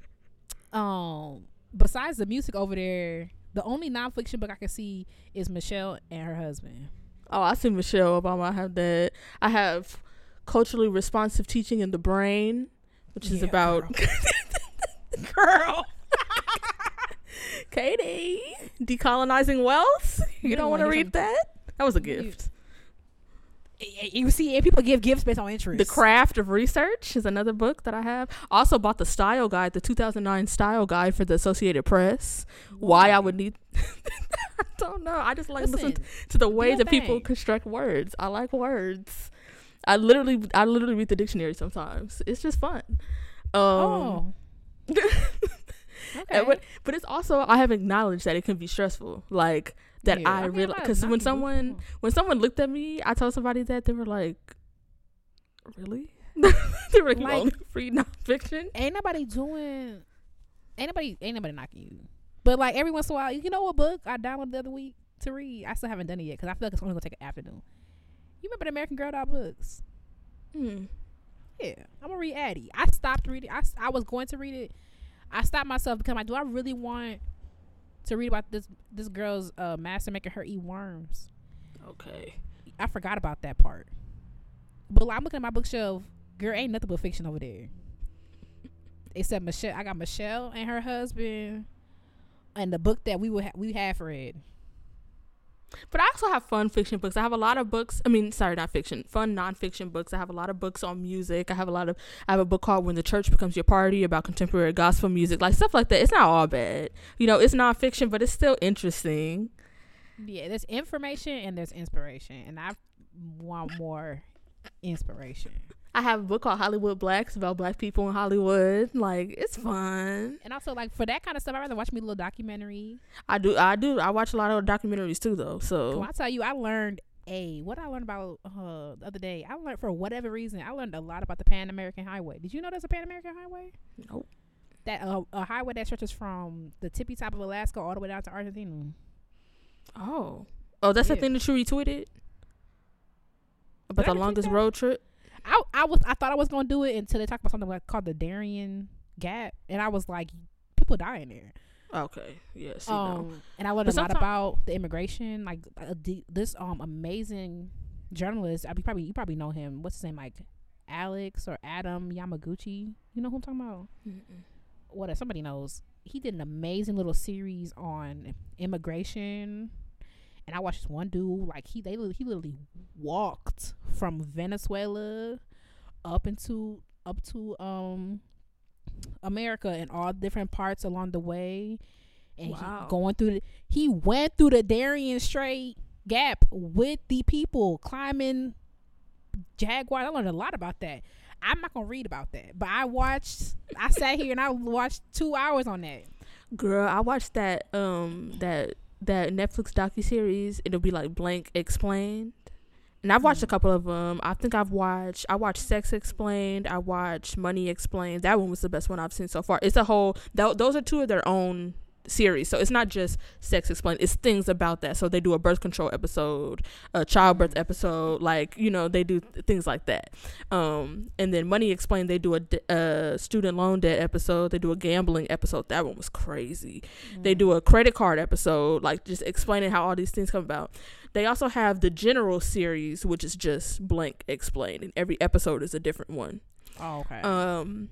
um, besides the music over there, the only nonfiction book I can see is Michelle and her husband. Oh, I see Michelle Obama. I have that. I have culturally responsive teaching in the brain, which yeah, is about girl, girl. Katie, decolonizing wealth. You, you don't want to read that. That was a gift. You, you see, people give gifts based on interest. The Craft of Research is another book that I have. Also bought the style guide, the two thousand nine style guide for the Associated Press. Why I would need I don't know. I just like listen, listen to the way that thing. people construct words. I like words. I literally I literally read the dictionary sometimes. It's just fun. Um, oh. Okay. But, but it's also, I have acknowledged that it can be stressful. Like that yeah. I, I realize because when someone people. when someone looked at me, I told somebody that they were like, really? They were like, you like, only read nonfiction? Ain't nobody doing. Ain't nobody. Ain't nobody knocking you. But like every once in a while, you know what book I downloaded the other week to read? I still haven't done it yet because I feel like it's only gonna take an afternoon. You remember the American Girl Doll books? Mm. Yeah, I'm gonna read Addie. I stopped reading. I I was going to read it. I stopped myself because I'm like, do I really want to read about this this girl's uh, master making her eat worms? Okay. I forgot about that part. But like, I'm looking at my bookshelf. Girl, ain't nothing but fiction over there. Except Michelle. I got Michelle and her husband and the book that we would ha- we have read. But I also have fun fiction books. I have a lot of books. I mean, sorry, not fiction. Fun nonfiction books. I have a lot of books on music. I have a lot of. I have a book called "When the Church Becomes Your Party" about contemporary gospel music, like stuff like that. It's not all bad, you know. It's nonfiction, but it's still interesting. Yeah, there's information and there's inspiration, and I want more inspiration. I have a book called Hollywood Blacks about black people in Hollywood. Like, it's fun. And also, like, for that kind of stuff, I'd rather watch me a little documentary. I do. I do. I watch a lot of documentaries, too, though. So well, I tell you, I learned a what I learned about uh, the other day. I learned, for whatever reason, I learned a lot about the Pan American Highway. Did you know there's a Pan American Highway? Nope. That uh, a highway that stretches from the tippy top of Alaska all the way down to Argentina. Oh. Oh, that's yeah. the thing that you retweeted? About Did the longest road trip? I I was I thought I was gonna do it until they talked about something like called the Darien Gap, and I was like, people dying there. Okay, yes. Yeah, um, know. And I learned but a lot about the immigration. Like uh, d- this um amazing journalist. I mean, probably you probably know him. What's his name? Like Alex or Adam Yamaguchi. You know who I'm talking about? Mm-mm. What? Somebody knows. He did an amazing little series on immigration. And I watched this one dude, like, he they he literally walked from Venezuela up into up to um America and all different parts along the way. And wow. he going through the, he went through the Darien Strait Gap with the people climbing jaguars. I learned a lot about that. I'm not gonna read about that, but I watched. I sat here and I watched two hours on that. Girl, I watched that um that. that Netflix docuseries. It'll be like blank explained, and I've watched mm. a couple of them. I think I've watched I watched Sex Explained, I watched Money Explained. That one was the best one I've seen so far. It's a whole th- those are two of their own series, so it's not just Sex Explained, it's things about that. So they do a birth control episode, a childbirth episode, like, you know, they do th- things like that. Um and then Money Explained, they do a, d- a student loan debt episode, they do a gambling episode. That one was crazy. mm. They do a credit card episode, like just explaining how all these things come about. They also have the general series, which is just blank explained, and every episode is a different one. Oh, okay. um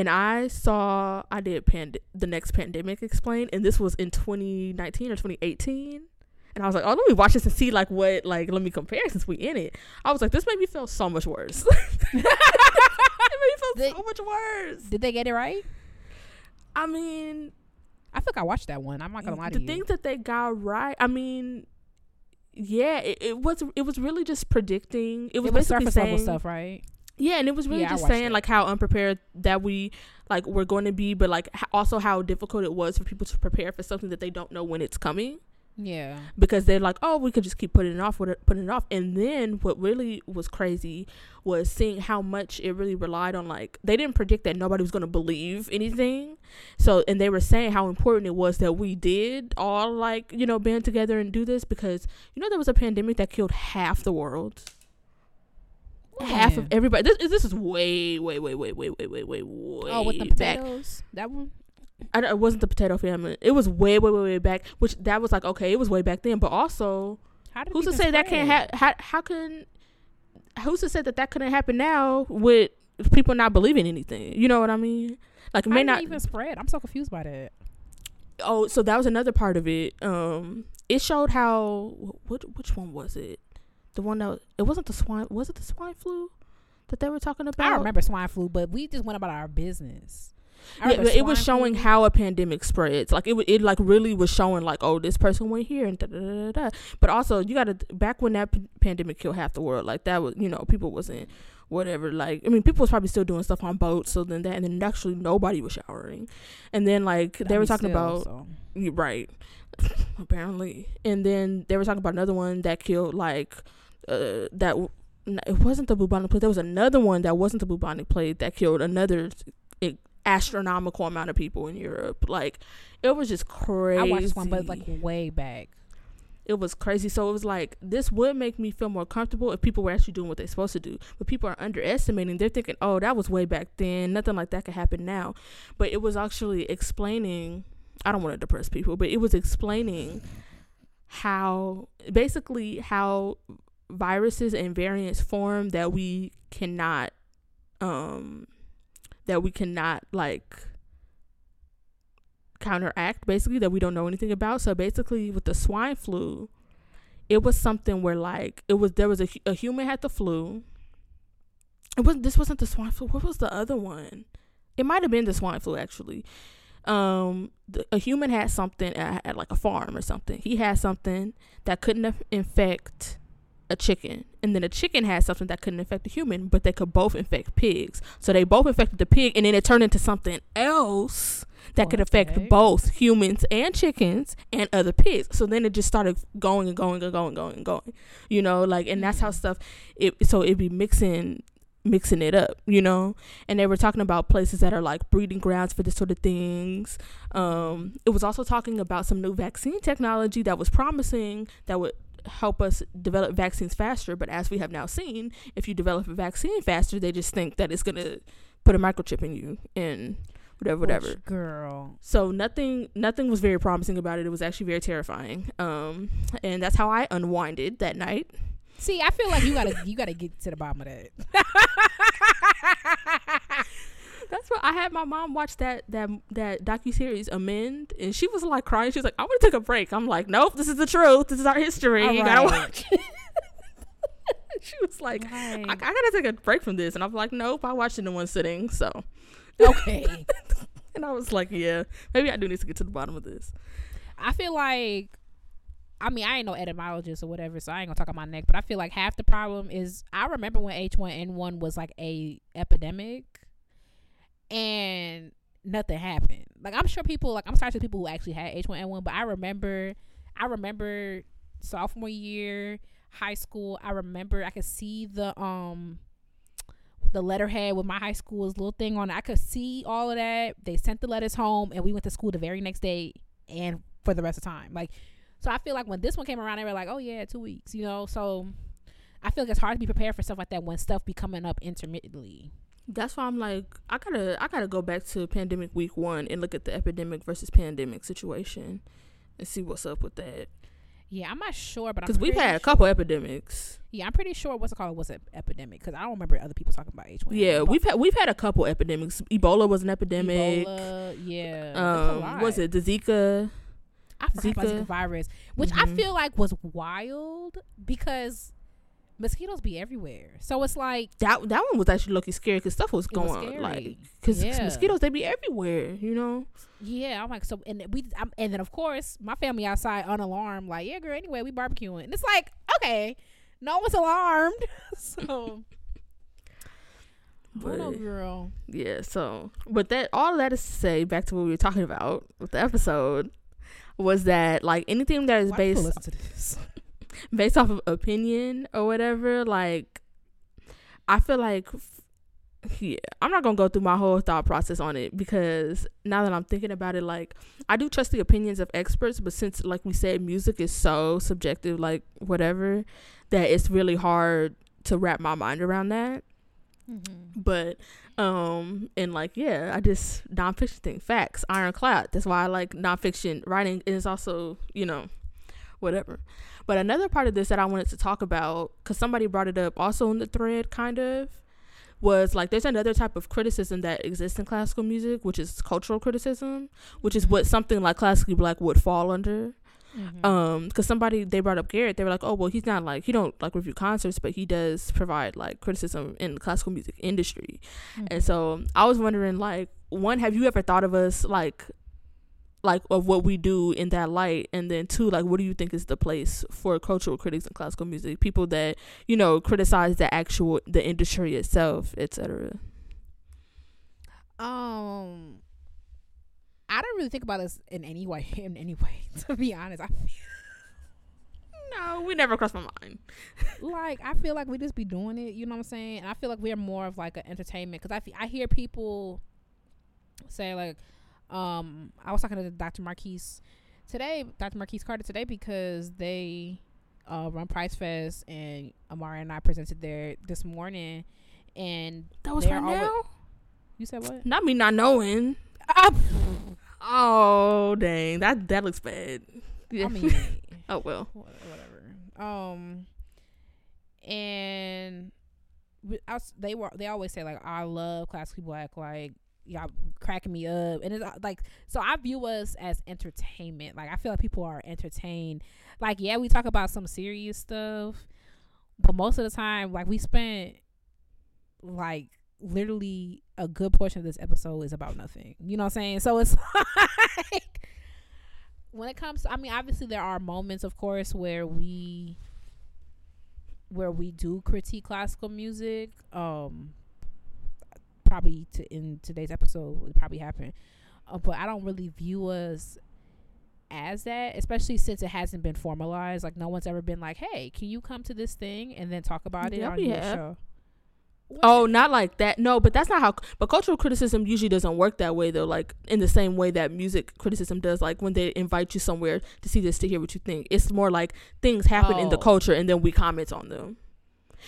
And I saw, I did pand- the next Pandemic Explained, and this was in twenty nineteen or twenty eighteen. And I was like, oh, let me watch this and see, like, what, like, let me compare since we in it. I was like, this made me feel so much worse. It made me feel they, so much worse. Did they get it right? I mean. I think I watched that one. I'm not going to lie to you. The things that they got right, I mean, yeah, it, it was It was really just predicting. It was, it was basically surface level stuff, right? Yeah, and it was really yeah, just saying that. Like how unprepared that we like we're going to be, but like h- also how difficult it was for people to prepare for something that they don't know when it's coming. Yeah, because they're like, oh, we could just keep putting it off, putting it off. And then what really was crazy was seeing how much it really relied on, like, they didn't predict that nobody was going to believe anything. So, and they were saying how important it was that we did all, like, you know, band together and do this, because, you know, there was a pandemic that killed half the world. Half yeah. of everybody. This this is way, way, way, way, way, way, way, way, way. Oh, with the potatoes, back. That one. I, it wasn't the potato famine. It was way, way, way, way back. Which that was like, okay, it was way back then, but also, how did who's to say spread? that can't? Ha- how how can who's to say that that couldn't happen now with people not believing anything? You know what I mean? Like, it may not even spread. I'm so confused by that. Oh, so that was another part of it. Um, it showed how what which one was it? The one that it wasn't the swine. Was it the swine flu that they were talking about? I remember swine flu, but we just went about our business. Yeah, it was showing flu. How a pandemic spreads. Like it, w- it like really was showing like, oh, this person went here and da da da da. But also, you got to back when that p- pandemic killed half the world. Like that was, you know, people wasn't whatever. Like I mean, people was probably still doing stuff on boats. So then that, and then actually nobody was showering. And then like they I were talking still, about so. Right, apparently. And then they were talking about another one that killed like uh, that. W- it wasn't the bubonic plague. There was another one that wasn't the bubonic plague that killed another. It, astronomical amount of people in Europe. Like it was just crazy. I watched one, but like way back. It was crazy. So it was like, this would make me feel more comfortable if people were actually doing what they're supposed to do, but people are underestimating. They're thinking, oh, that was way back then, nothing like that could happen now. But it was actually explaining, I don't want to depress people, but it was explaining how basically how viruses and variants form that we cannot um that we cannot like counteract, basically, that we don't know anything about. So basically with the swine flu, it was something where like it was there was a, a human had the flu. It wasn't this wasn't the swine flu. What was the other one? It might have been the swine flu actually. Um, the, a human had something at, at like a farm or something. He had something that couldn't infect a chicken, and then a chicken had something that couldn't infect a human, but they could both infect pigs. So they both infected the pig, and then it turned into something else that okay. could affect both humans and chickens and other pigs. So then it just started going and going and going and going and going, you know, like, and that's how stuff it so it'd be mixing mixing it up, you know. And they were talking about places that are like breeding grounds for this sort of things. Um it was also talking about some new vaccine technology that was promising that would help us develop vaccines faster, but as we have now seen, if you develop a vaccine faster, they just think that it's gonna put a microchip in you and whatever whatever. Which girl, so nothing nothing was very promising about it. It was actually very terrifying. Um and that's how I unwinded that night. See, I feel like you gotta you gotta get to the bottom of that. That's what I had my mom watch that that that docuseries Amend, and she was like crying. She was like, "I want to take a break." I'm like, "Nope, this is the truth. This is our history. All you right. gotta watch." She was like, right. I, "I gotta take a break from this," and I'm like, "Nope, I watched it in one sitting." So, okay. And I was like, "Yeah, maybe I do need to get to the bottom of this." I feel like, I mean, I ain't no etymologist or whatever, so I ain't gonna talk on my neck, but I feel like half the problem is I remember when H one N one was like a epidemic. And nothing happened. Like I'm sure people, like I'm sorry to people who actually had H one N one, but I remember, I remember sophomore year, high school. I remember I could see the um, the letterhead with my high school's little thing on it. I could see all of that. They sent the letters home, and we went to school the very next day, and for the rest of the time. Like, so I feel like when this one came around, they were like, oh yeah, two weeks, you know. So I feel like it's hard to be prepared for stuff like that when stuff be coming up intermittently. That's why I'm like, I gotta, I gotta go back to pandemic week one and look at the epidemic versus pandemic situation and see what's up with that. Yeah, I'm not sure, but because we've had a couple sure. epidemics. Yeah, I'm pretty sure what's it called was an epidemic because I don't remember other people talking about H one N one. Yeah, we've had we've had a couple epidemics. Ebola was an epidemic. Ebola, yeah. Um, what was it the Zika? I forgot Zika. About Zika virus, which mm-hmm. I feel like was wild because. Mosquitoes be everywhere, so it's like that. That one was actually looking scary because stuff was going was like because yeah. mosquitoes they be everywhere, you know. Yeah, I'm like so, and we, I'm, and then of course my family outside unalarmed, like yeah, girl. Anyway, we barbecuing, and it's like okay, no one's alarmed, so. But, oh, no, girl. Yeah, so but that all of that is to say, back to what we were talking about with the episode, was that like anything that is Why based. People listen to this? Based off of opinion or whatever, like I feel like yeah, I'm not gonna go through my whole thought process on it because now that I'm thinking about it, like I do trust the opinions of experts, but since like we said, music is so subjective, like whatever, that it's really hard to wrap my mind around that. Mm-hmm. But um and like yeah, I just nonfiction thing, facts, ironclad. That's why I like nonfiction writing, and it's also you know. whatever. But another part of this that I wanted to talk about, because somebody brought it up also in the thread kind of, was like there's another type of criticism that exists in classical music, which is cultural criticism, which is what something like Classically Black would fall under. Mm-hmm. Um, because somebody, they brought up Garrett, they were like, oh, well, he's not like, he don't like review concerts, but he does provide like criticism in the classical music industry. Mm-hmm. And so I was wondering, like, one, have you ever thought of us like, like of what we do in that light? And then two, like, what do you think is the place for cultural critics in classical music? People that, you know, criticize the actual, the industry itself, et cetera. Um... I don't really think about us in any way, in any way, to be honest. I feel, no, we never crossed my mind. Like, I feel like we just be doing it, you know what I'm saying? And I feel like we're more of, like, an entertainment. Because I, th- I hear people say, like, um, I was talking to Doctor Marquise today, Doctor Marquise Carter today, because they uh, run Price Fest, and Amara and I presented there this morning. And that was right now? With- you said what? Not me not knowing. Uh, oh dang, that that looks bad. Yeah. I mean, oh well, whatever. Um, and I was, they were they always say like, I love Classically Black, like y'all cracking me up, and it's like, so I view us as entertainment. Like I feel like people are entertained. Like yeah, we talk about some serious stuff, but most of the time, like we spent like. Literally a good portion of this episode is about nothing, you know what I'm saying? So it's like when it comes to, I mean obviously there are moments of course where we where we do critique classical music, um probably to in today's episode would probably happen, uh, but I don't really view us as that, especially since it hasn't been formalized. Like no one's ever been like, hey, can you come to this thing and then talk about it yeah, on yeah. your show? What? Oh, not like that. No, but that's not how. But cultural criticism usually doesn't work that way, though. Like in the same way that music criticism does. Like when they invite you somewhere to see this, to hear what you think. It's more like things happen oh. in the culture, and then we comment on them.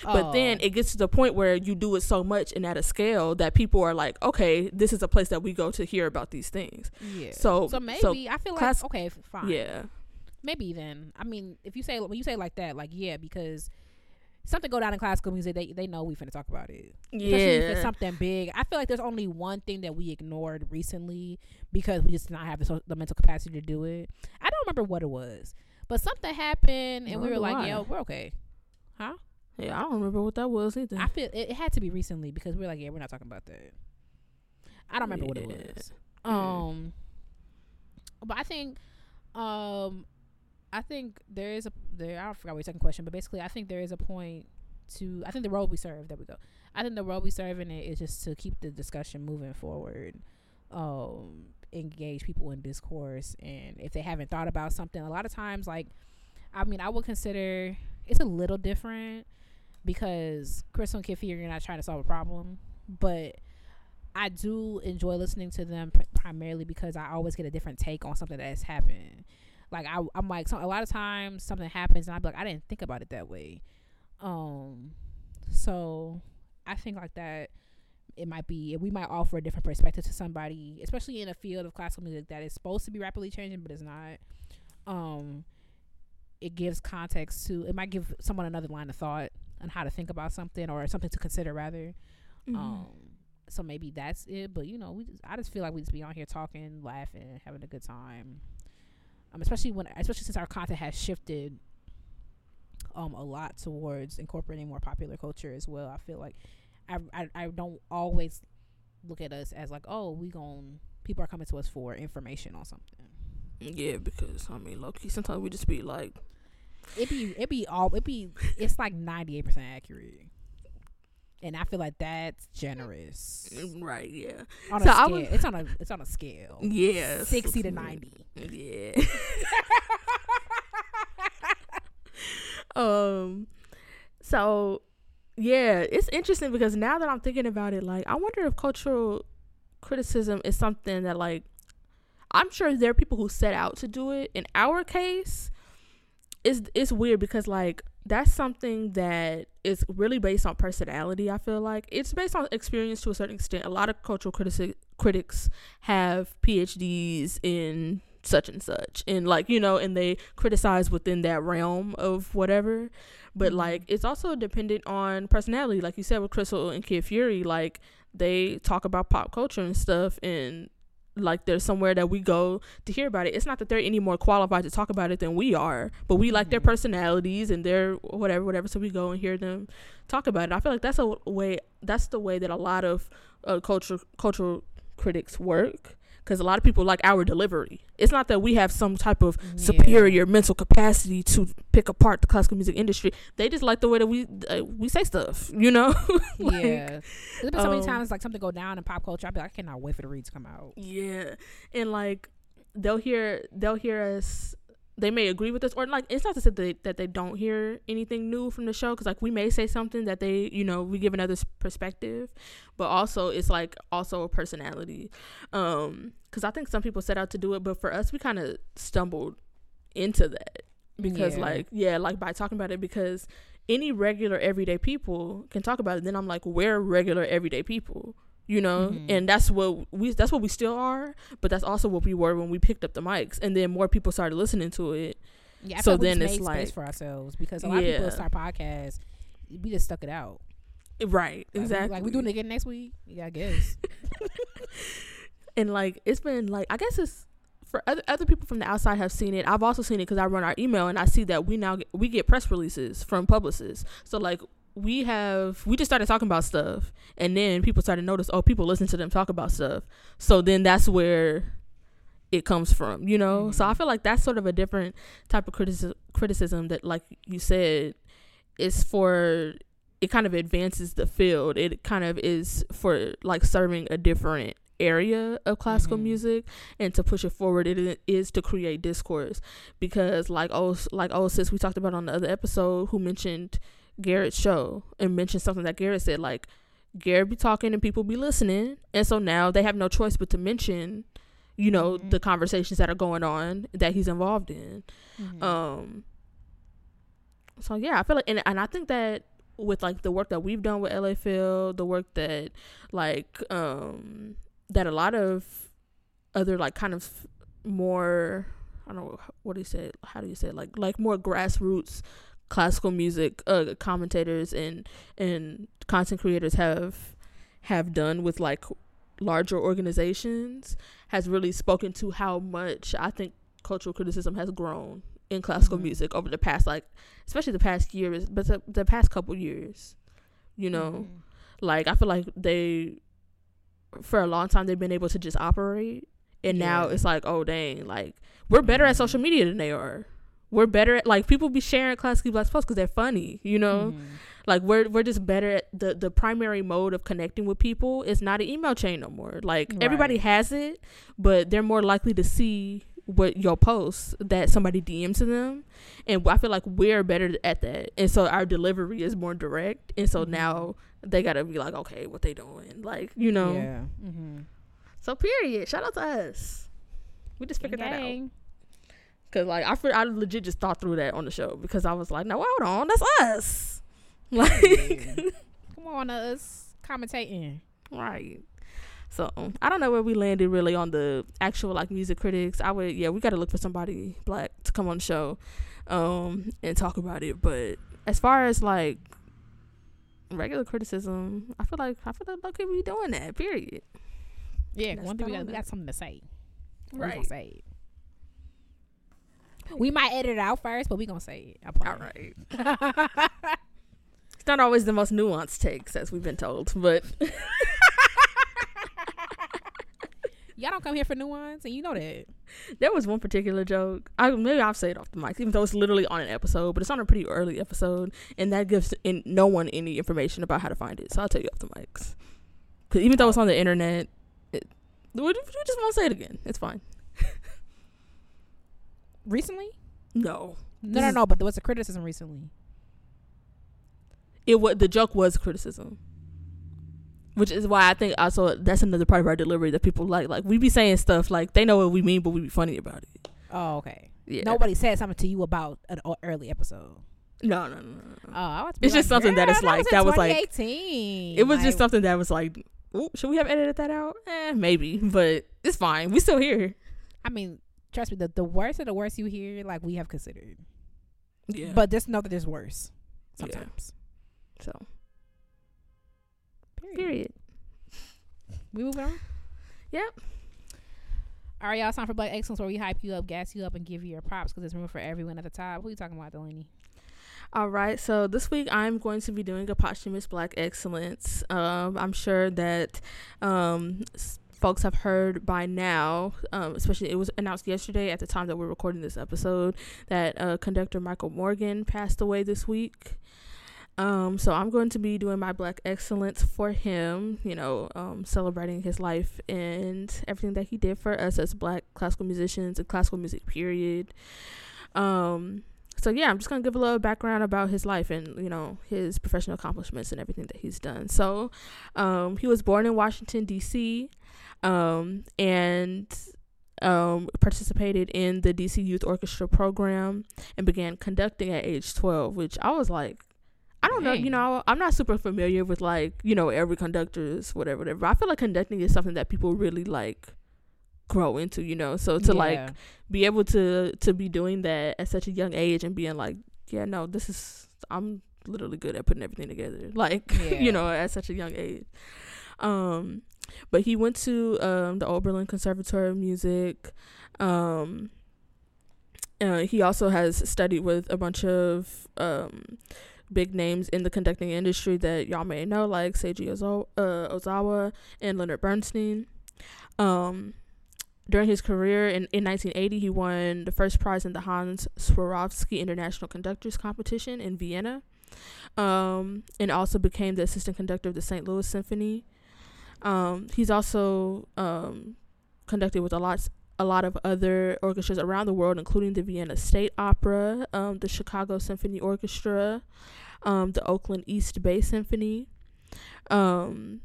Oh. But then it gets to the point where you do it so much and at a scale that people are like, okay, this is a place that we go to hear about these things. Yeah. So so maybe so I feel like class- okay, fine. Yeah. Maybe then. I mean, if you say when you say like that, like yeah, because. Something go down in classical music, they they know we finna talk about it. Yeah. Especially if it's something big. I feel like there's only one thing that we ignored recently because we just did not have the, the mental capacity to do it. I don't remember what it was, but something happened and we were like, yeah, we're okay. Huh? Yeah, I don't remember what that was either. I feel it, it had to be recently because we were like, yeah, we're not talking about that. I don't remember yeah. what it was. Um, but I think... um. I think there is a there. I forgot what your second question, but basically, I think there is a point to. I think the role we serve. There we go. I think the role we serve in it is just to keep the discussion moving forward, um, engage people in discourse, and if they haven't thought about something, a lot of times, like, I mean, I would consider it's a little different because Crystal and Kiffy are not trying to solve a problem, but I do enjoy listening to them pr- primarily because I always get a different take on something that has happened. Like, I, I'm like, so a lot of times something happens and I'll be like, I didn't think about it that way. Um, so I think like that, it might be, we might offer a different perspective to somebody, especially in a field of classical music that is supposed to be rapidly changing, but it's not. Um, it gives context to, it might give someone another line of thought on how to think about something or something to consider rather. Mm-hmm. Um, so maybe that's it. But, you know, we just, I just feel like we just be on here talking, laughing, having a good time. Um, especially when, especially since our content has shifted um, a lot towards incorporating more popular culture as well. I feel like I, I, I don't always look at us as like, oh, we gon' people are coming to us for information on something. Yeah, because I mean, low key, sometimes we just be like, it be it be all it be it's like ninety eight percent accurate, and I feel like that's generous. Right? Yeah. On so a scale, was, it's on a it's on a scale. Yeah. Sixty to ninety. Yeah. um. So, yeah, it's interesting because now that I'm thinking about it, like, I wonder if cultural criticism is something that, like, I'm sure there are people who set out to do it. In our case, it's it's weird because, like, that's something that is really based on personality. I feel like it's based on experience to a certain extent. A lot of cultural critici- critics have P H Ds in such and such, and like, you know, and they criticize within that realm of whatever. But like, it's also dependent on personality, like you said with Crystal and Kid Fury. Like, they talk about pop culture and stuff, and like, there's somewhere that we go to hear about it. It's not that they're any more qualified to talk about it than we are, but we like mm-hmm. their personalities and their whatever, whatever. So we go and hear them talk about it. I feel like that's a way, that's the way that a lot of uh, culture, cultural critics work. Because a lot of people like our delivery. It's not that we have some type of yeah. superior mental capacity to pick apart the classical music industry. They just like the way that we uh, we say stuff, you know? Like, yeah. There's been so um, many times like something go down in pop culture, I'll be like, I cannot wait for the read to come out. Yeah. And like, they'll hear they'll hear us, they may agree with us, or like, it's not to say that they, that they don't hear anything new from the show, because like, we may say something that they, you know, we give another perspective, but also it's like also a personality. Um, because I think some people set out to do it, but for us, we kind of stumbled into that because yeah. like, yeah, like by talking about it, because any regular everyday people can talk about it. Then I'm like, we're regular everyday people, you know, mm-hmm. and that's what we that's what we still are, but that's also what we were when we picked up the mics, and then more people started listening to it. Yeah, I so then we just it's made like space for ourselves, because a lot yeah. of people that start podcasts, we just stuck it out, right? Like, exactly. We, like we doing it again next week. Yeah, I guess. And like, it's been like, I guess it's for other other people from the outside have seen it. I've also seen it because I run our email, and I see that we now get, we get press releases from publicists. So like. we have we just started talking about stuff, and then people started to notice, oh, people listen to them talk about stuff, so then that's where it comes from, you know. Mm-hmm. So I feel like that's sort of a different type of criticism criticism that, like you said, is for, it kind of advances the field, it kind of is for like serving a different area of classical mm-hmm. music, and to push it forward, it is to create discourse. Because like oh like oh sis we talked about on the other episode, who mentioned Garrett's show and mentioned something that Garrett said, like Garrett be talking and people be listening, and so now they have no choice but to mention, you know, mm-hmm. the conversations that are going on that he's involved in. Mm-hmm. Um so yeah, I feel like and, and I think that with like the work that we've done with L A. Phil, the work that like um that a lot of other like kind of more, I don't know what do you say how do you say it? like like more grassroots classical music uh, commentators and and content creators have have done with like larger organizations has really spoken to how much I think cultural criticism has grown in classical mm-hmm. music over the past, like especially the past years, but the, the past couple years, you know. Mm-hmm. Like I feel like they for a long time they've been able to just operate, and yeah. now it's like, oh dang, like we're better mm-hmm. at social media than they are. We're better at, like, people be sharing Classically Black posts because they're funny, you know? Mm-hmm. Like, we're we're just better at the, the primary mode of connecting with people is not an email chain no more. Like, right. everybody has it, but they're more likely to see what your posts that somebody D Ms to them. And I feel like we're better at that. And so our delivery is more direct. And so mm-hmm. now they got to be like, okay, what they doing? Like, you know? Yeah. Mm-hmm. So, period. Shout out to us. We just figured Dang. that out. Cause like I, I legit just thought through that on the show, because I was like, no, hold on, that's us. Like, come on, us commentating, right? So I don't know where we landed really on the actual like music critics. I would, yeah, we got to look for somebody Black to come on the show, um, and talk about it. But as far as like regular criticism, I feel like I feel like lucky we doing that. Period. Yeah, one thing we got, we got something to say. Right. We gonna say it. We might edit it out first, but we gonna say it. I All right. It's not always the most nuanced takes, as we've been told, but y'all don't come here for nuance, and you know that. There was one particular joke. I maybe I'll say it off the mic, even though it's literally on an episode, but it's on a pretty early episode, and that gives in, no one any information about how to find it. So I'll tell you off the mics, because even though it's on the internet, it, we just won't say it again. It's fine. Recently? No. No, no, no. But there was a criticism recently. It was the joke was criticism, which is why I think also that's another part of our delivery that people like. Like we be saying stuff like they know what we mean, but we be funny about it. Oh, okay. Yeah. Nobody said something to you about an early episode. No, no, no. no. Oh, I was. It's just like, something that is like that was like. twenty eighteen It was like, just something that was like. Ooh, should we have edited that out? Eh, maybe, but it's fine. We still here. I mean. trust me, the, the worst of the worst you hear, like, we have considered. Yeah. But just know that there's worse sometimes. Yeah. So. Period. Period. We move on? Yep. All right, y'all. It's time for Black Excellence, where we hype you up, gas you up, and give you your props, because there's room for everyone at the top. Who are you talking about, Delaney? All right. So this week, I'm going to be doing a posthumous Black Excellence. Um, I'm sure that... Um, folks have heard by now, um, especially it was announced yesterday at the time that we're recording this episode, that uh, conductor Michael Morgan passed away this week. Um, so I'm going to be doing my Black Excellence for him, you know, um, celebrating his life and everything that he did for us as Black classical musicians and classical music, period. Um, so, yeah, I'm just going to give a little background about his life and, you know, his professional accomplishments and everything that he's done. So um, he was born in Washington, D C, um and um participated in the D C Youth Orchestra program and began conducting at age twelve, which I was like, I don't Dang. know, you know, I'm not super familiar with, like, you know, every conductor's whatever whatever. I feel like conducting is something that people really like grow into, you know, so to yeah. like be able to to be doing that at such a young age and being like, yeah, no, this is, I'm literally good at putting everything together, like yeah. you know, at such a young age. um But he went to um, the Oberlin Conservatory of Music. Um, uh, he also has studied with a bunch of um, big names in the conducting industry that y'all may know, like Seiji Ozo- uh, Ozawa and Leonard Bernstein. Um, during his career, in, in nineteen eighty, he won the first prize in the Hans Swarovski International Conductors Competition in Vienna, um, and also became the assistant conductor of the Saint Louis Symphony. Um, he's also um, conducted with a lot, a lot of other orchestras around the world, including the Vienna State Opera, um, the Chicago Symphony Orchestra, um, the Oakland East Bay Symphony, um,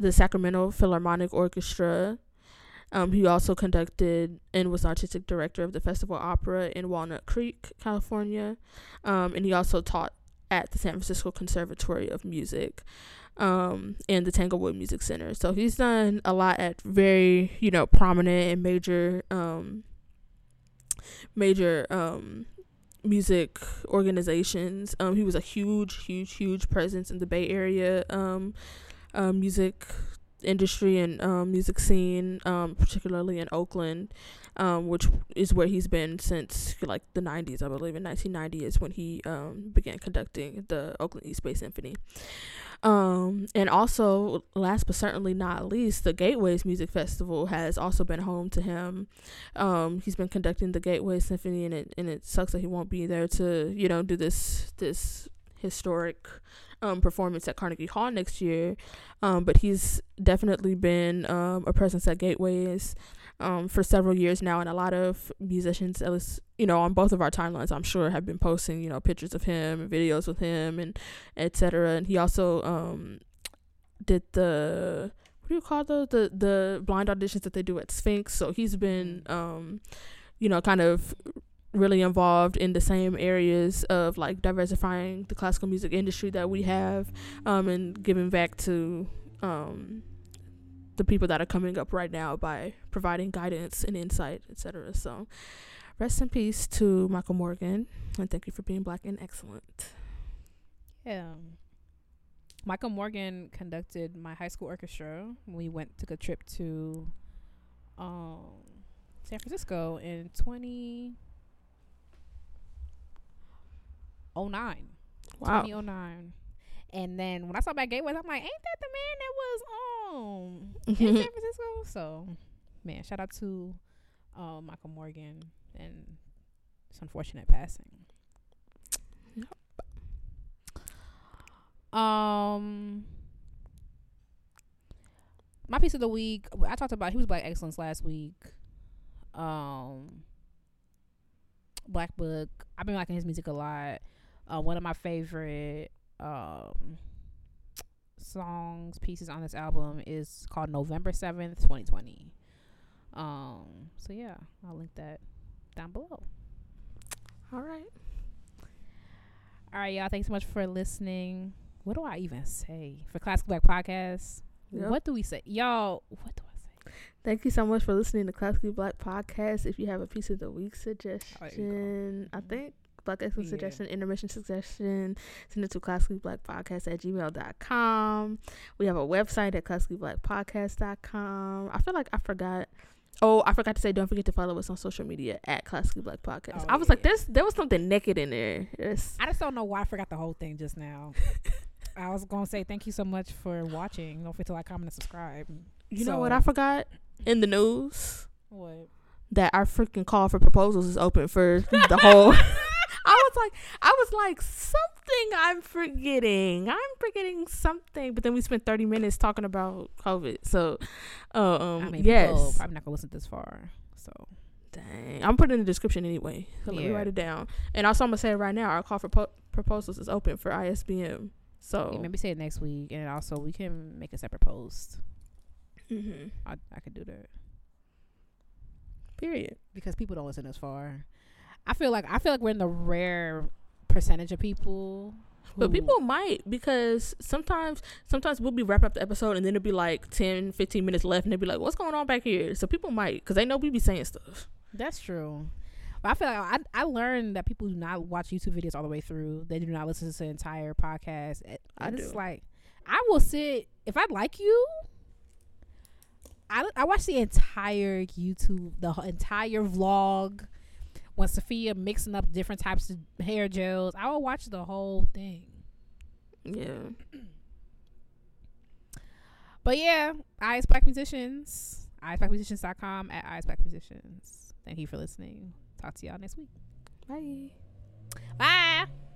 the Sacramento Philharmonic Orchestra. Um, he also conducted and was artistic director of the Festival Opera in Walnut Creek, California, um, and he also taught at the San Francisco Conservatory of Music, um, and the Tanglewood Music Center. So he's done a lot at very, you know, prominent and major, um, major, um, music organizations. Um, he was a huge, huge, huge presence in the Bay Area, um, uh, music industry and, um, music scene, um, particularly in Oakland, um, which is where he's been since, like, the nineties, I believe. In nineteen ninety is when he, um, began conducting the Oakland East Bay Symphony. Um, and also, last but certainly not least, the Gateways Music Festival has also been home to him. Um, he's been conducting the Gateways Symphony, and it, and it sucks that he won't be there to, you know, do this, this historic, um, performance at Carnegie Hall next year. Um, but he's definitely been, um, a presence at Gateways, um, for several years now. And a lot of musicians, at least, you know, on both of our timelines, I'm sure, have been posting, you know, pictures of him and videos with him and et cetera. And he also, um, did the, what do you call those? The, the blind auditions that they do at Sphinx. So he's been, um, you know, kind of really involved in the same areas of, like, diversifying the classical music industry that we have, um, and giving back to, um, the people that are coming up right now by providing guidance and insight, et cetera. So rest in peace to Michael Morgan, and thank you for being Black and excellent. Yeah. Michael Morgan conducted my high school orchestra. We went took a trip to um San Francisco in twenty oh nine. Wow. twenty oh nine. And then when I saw back Gateways, I'm like, ain't that the man that was um mm-hmm. in San Francisco? So, man, shout out to uh, Michael Morgan and his unfortunate passing. Yep. Um, my piece of the week, I talked about, he was Black Excellence last week. Um, Black Book. I've been liking his music a lot. Uh, one of my favorite um songs pieces on this album is called November seventh twenty twenty. Um so yeah, I'll link that down below. All right all right y'all, thanks so much for listening. What do I even say for Classic Black Podcast? Yep. What do we say, y'all? What do I say? Thank you so much for listening to Classically Black Podcast. If you have a piece of the week suggestion, I think Black Excellence yeah. suggestion, intermission suggestion, send it to classically black podcast at gmail dot com. We have a website at classically black podcast dot com. I feel like I forgot. Oh, I forgot to say, don't forget to follow us on social media at Classically Black Podcast. Oh, I was yeah. like, there's there was something naked in there. Yes. I just don't know why I forgot the whole thing just now. I was going to say thank you so much for watching. Don't forget to like, comment, and subscribe. You so, know what I forgot in the news? What? That our freaking call for proposals is open for the whole... I was like, I was like, something I'm forgetting. I'm forgetting something. But then we spent thirty minutes talking about COVID. So, um, I mean, yes. I'm not going to listen this far. So, dang. I'm putting it in the description anyway. So, yeah. Let me write it down. And also, I'm going to say it right now. Our call for po- proposals is open for I S B M. So, yeah, maybe say it next week. And also, we can make a separate post. Mm-hmm. I, I could do that. Period. Because people don't listen this far. I feel like I feel like we're in the rare percentage of people. But people might, because sometimes sometimes we'll be wrapping up the episode and then it'll be like ten, fifteen minutes left and they'll be like, what's going on back here? So people might, because they know we be saying stuff. That's true. But I feel like I, I learned that people do not watch YouTube videos all the way through. They do not listen to the entire podcast. And I just like, I will sit, if I like you, I, I watch the entire YouTube, the entire vlog. When Sophia mixing up different types of hair gels, I will watch the whole thing. Yeah. But yeah, Ice Black Musicians. ice black musicians dot com at Ice Black Musicians. Thank you for listening. Talk to y'all next week. Bye. Bye.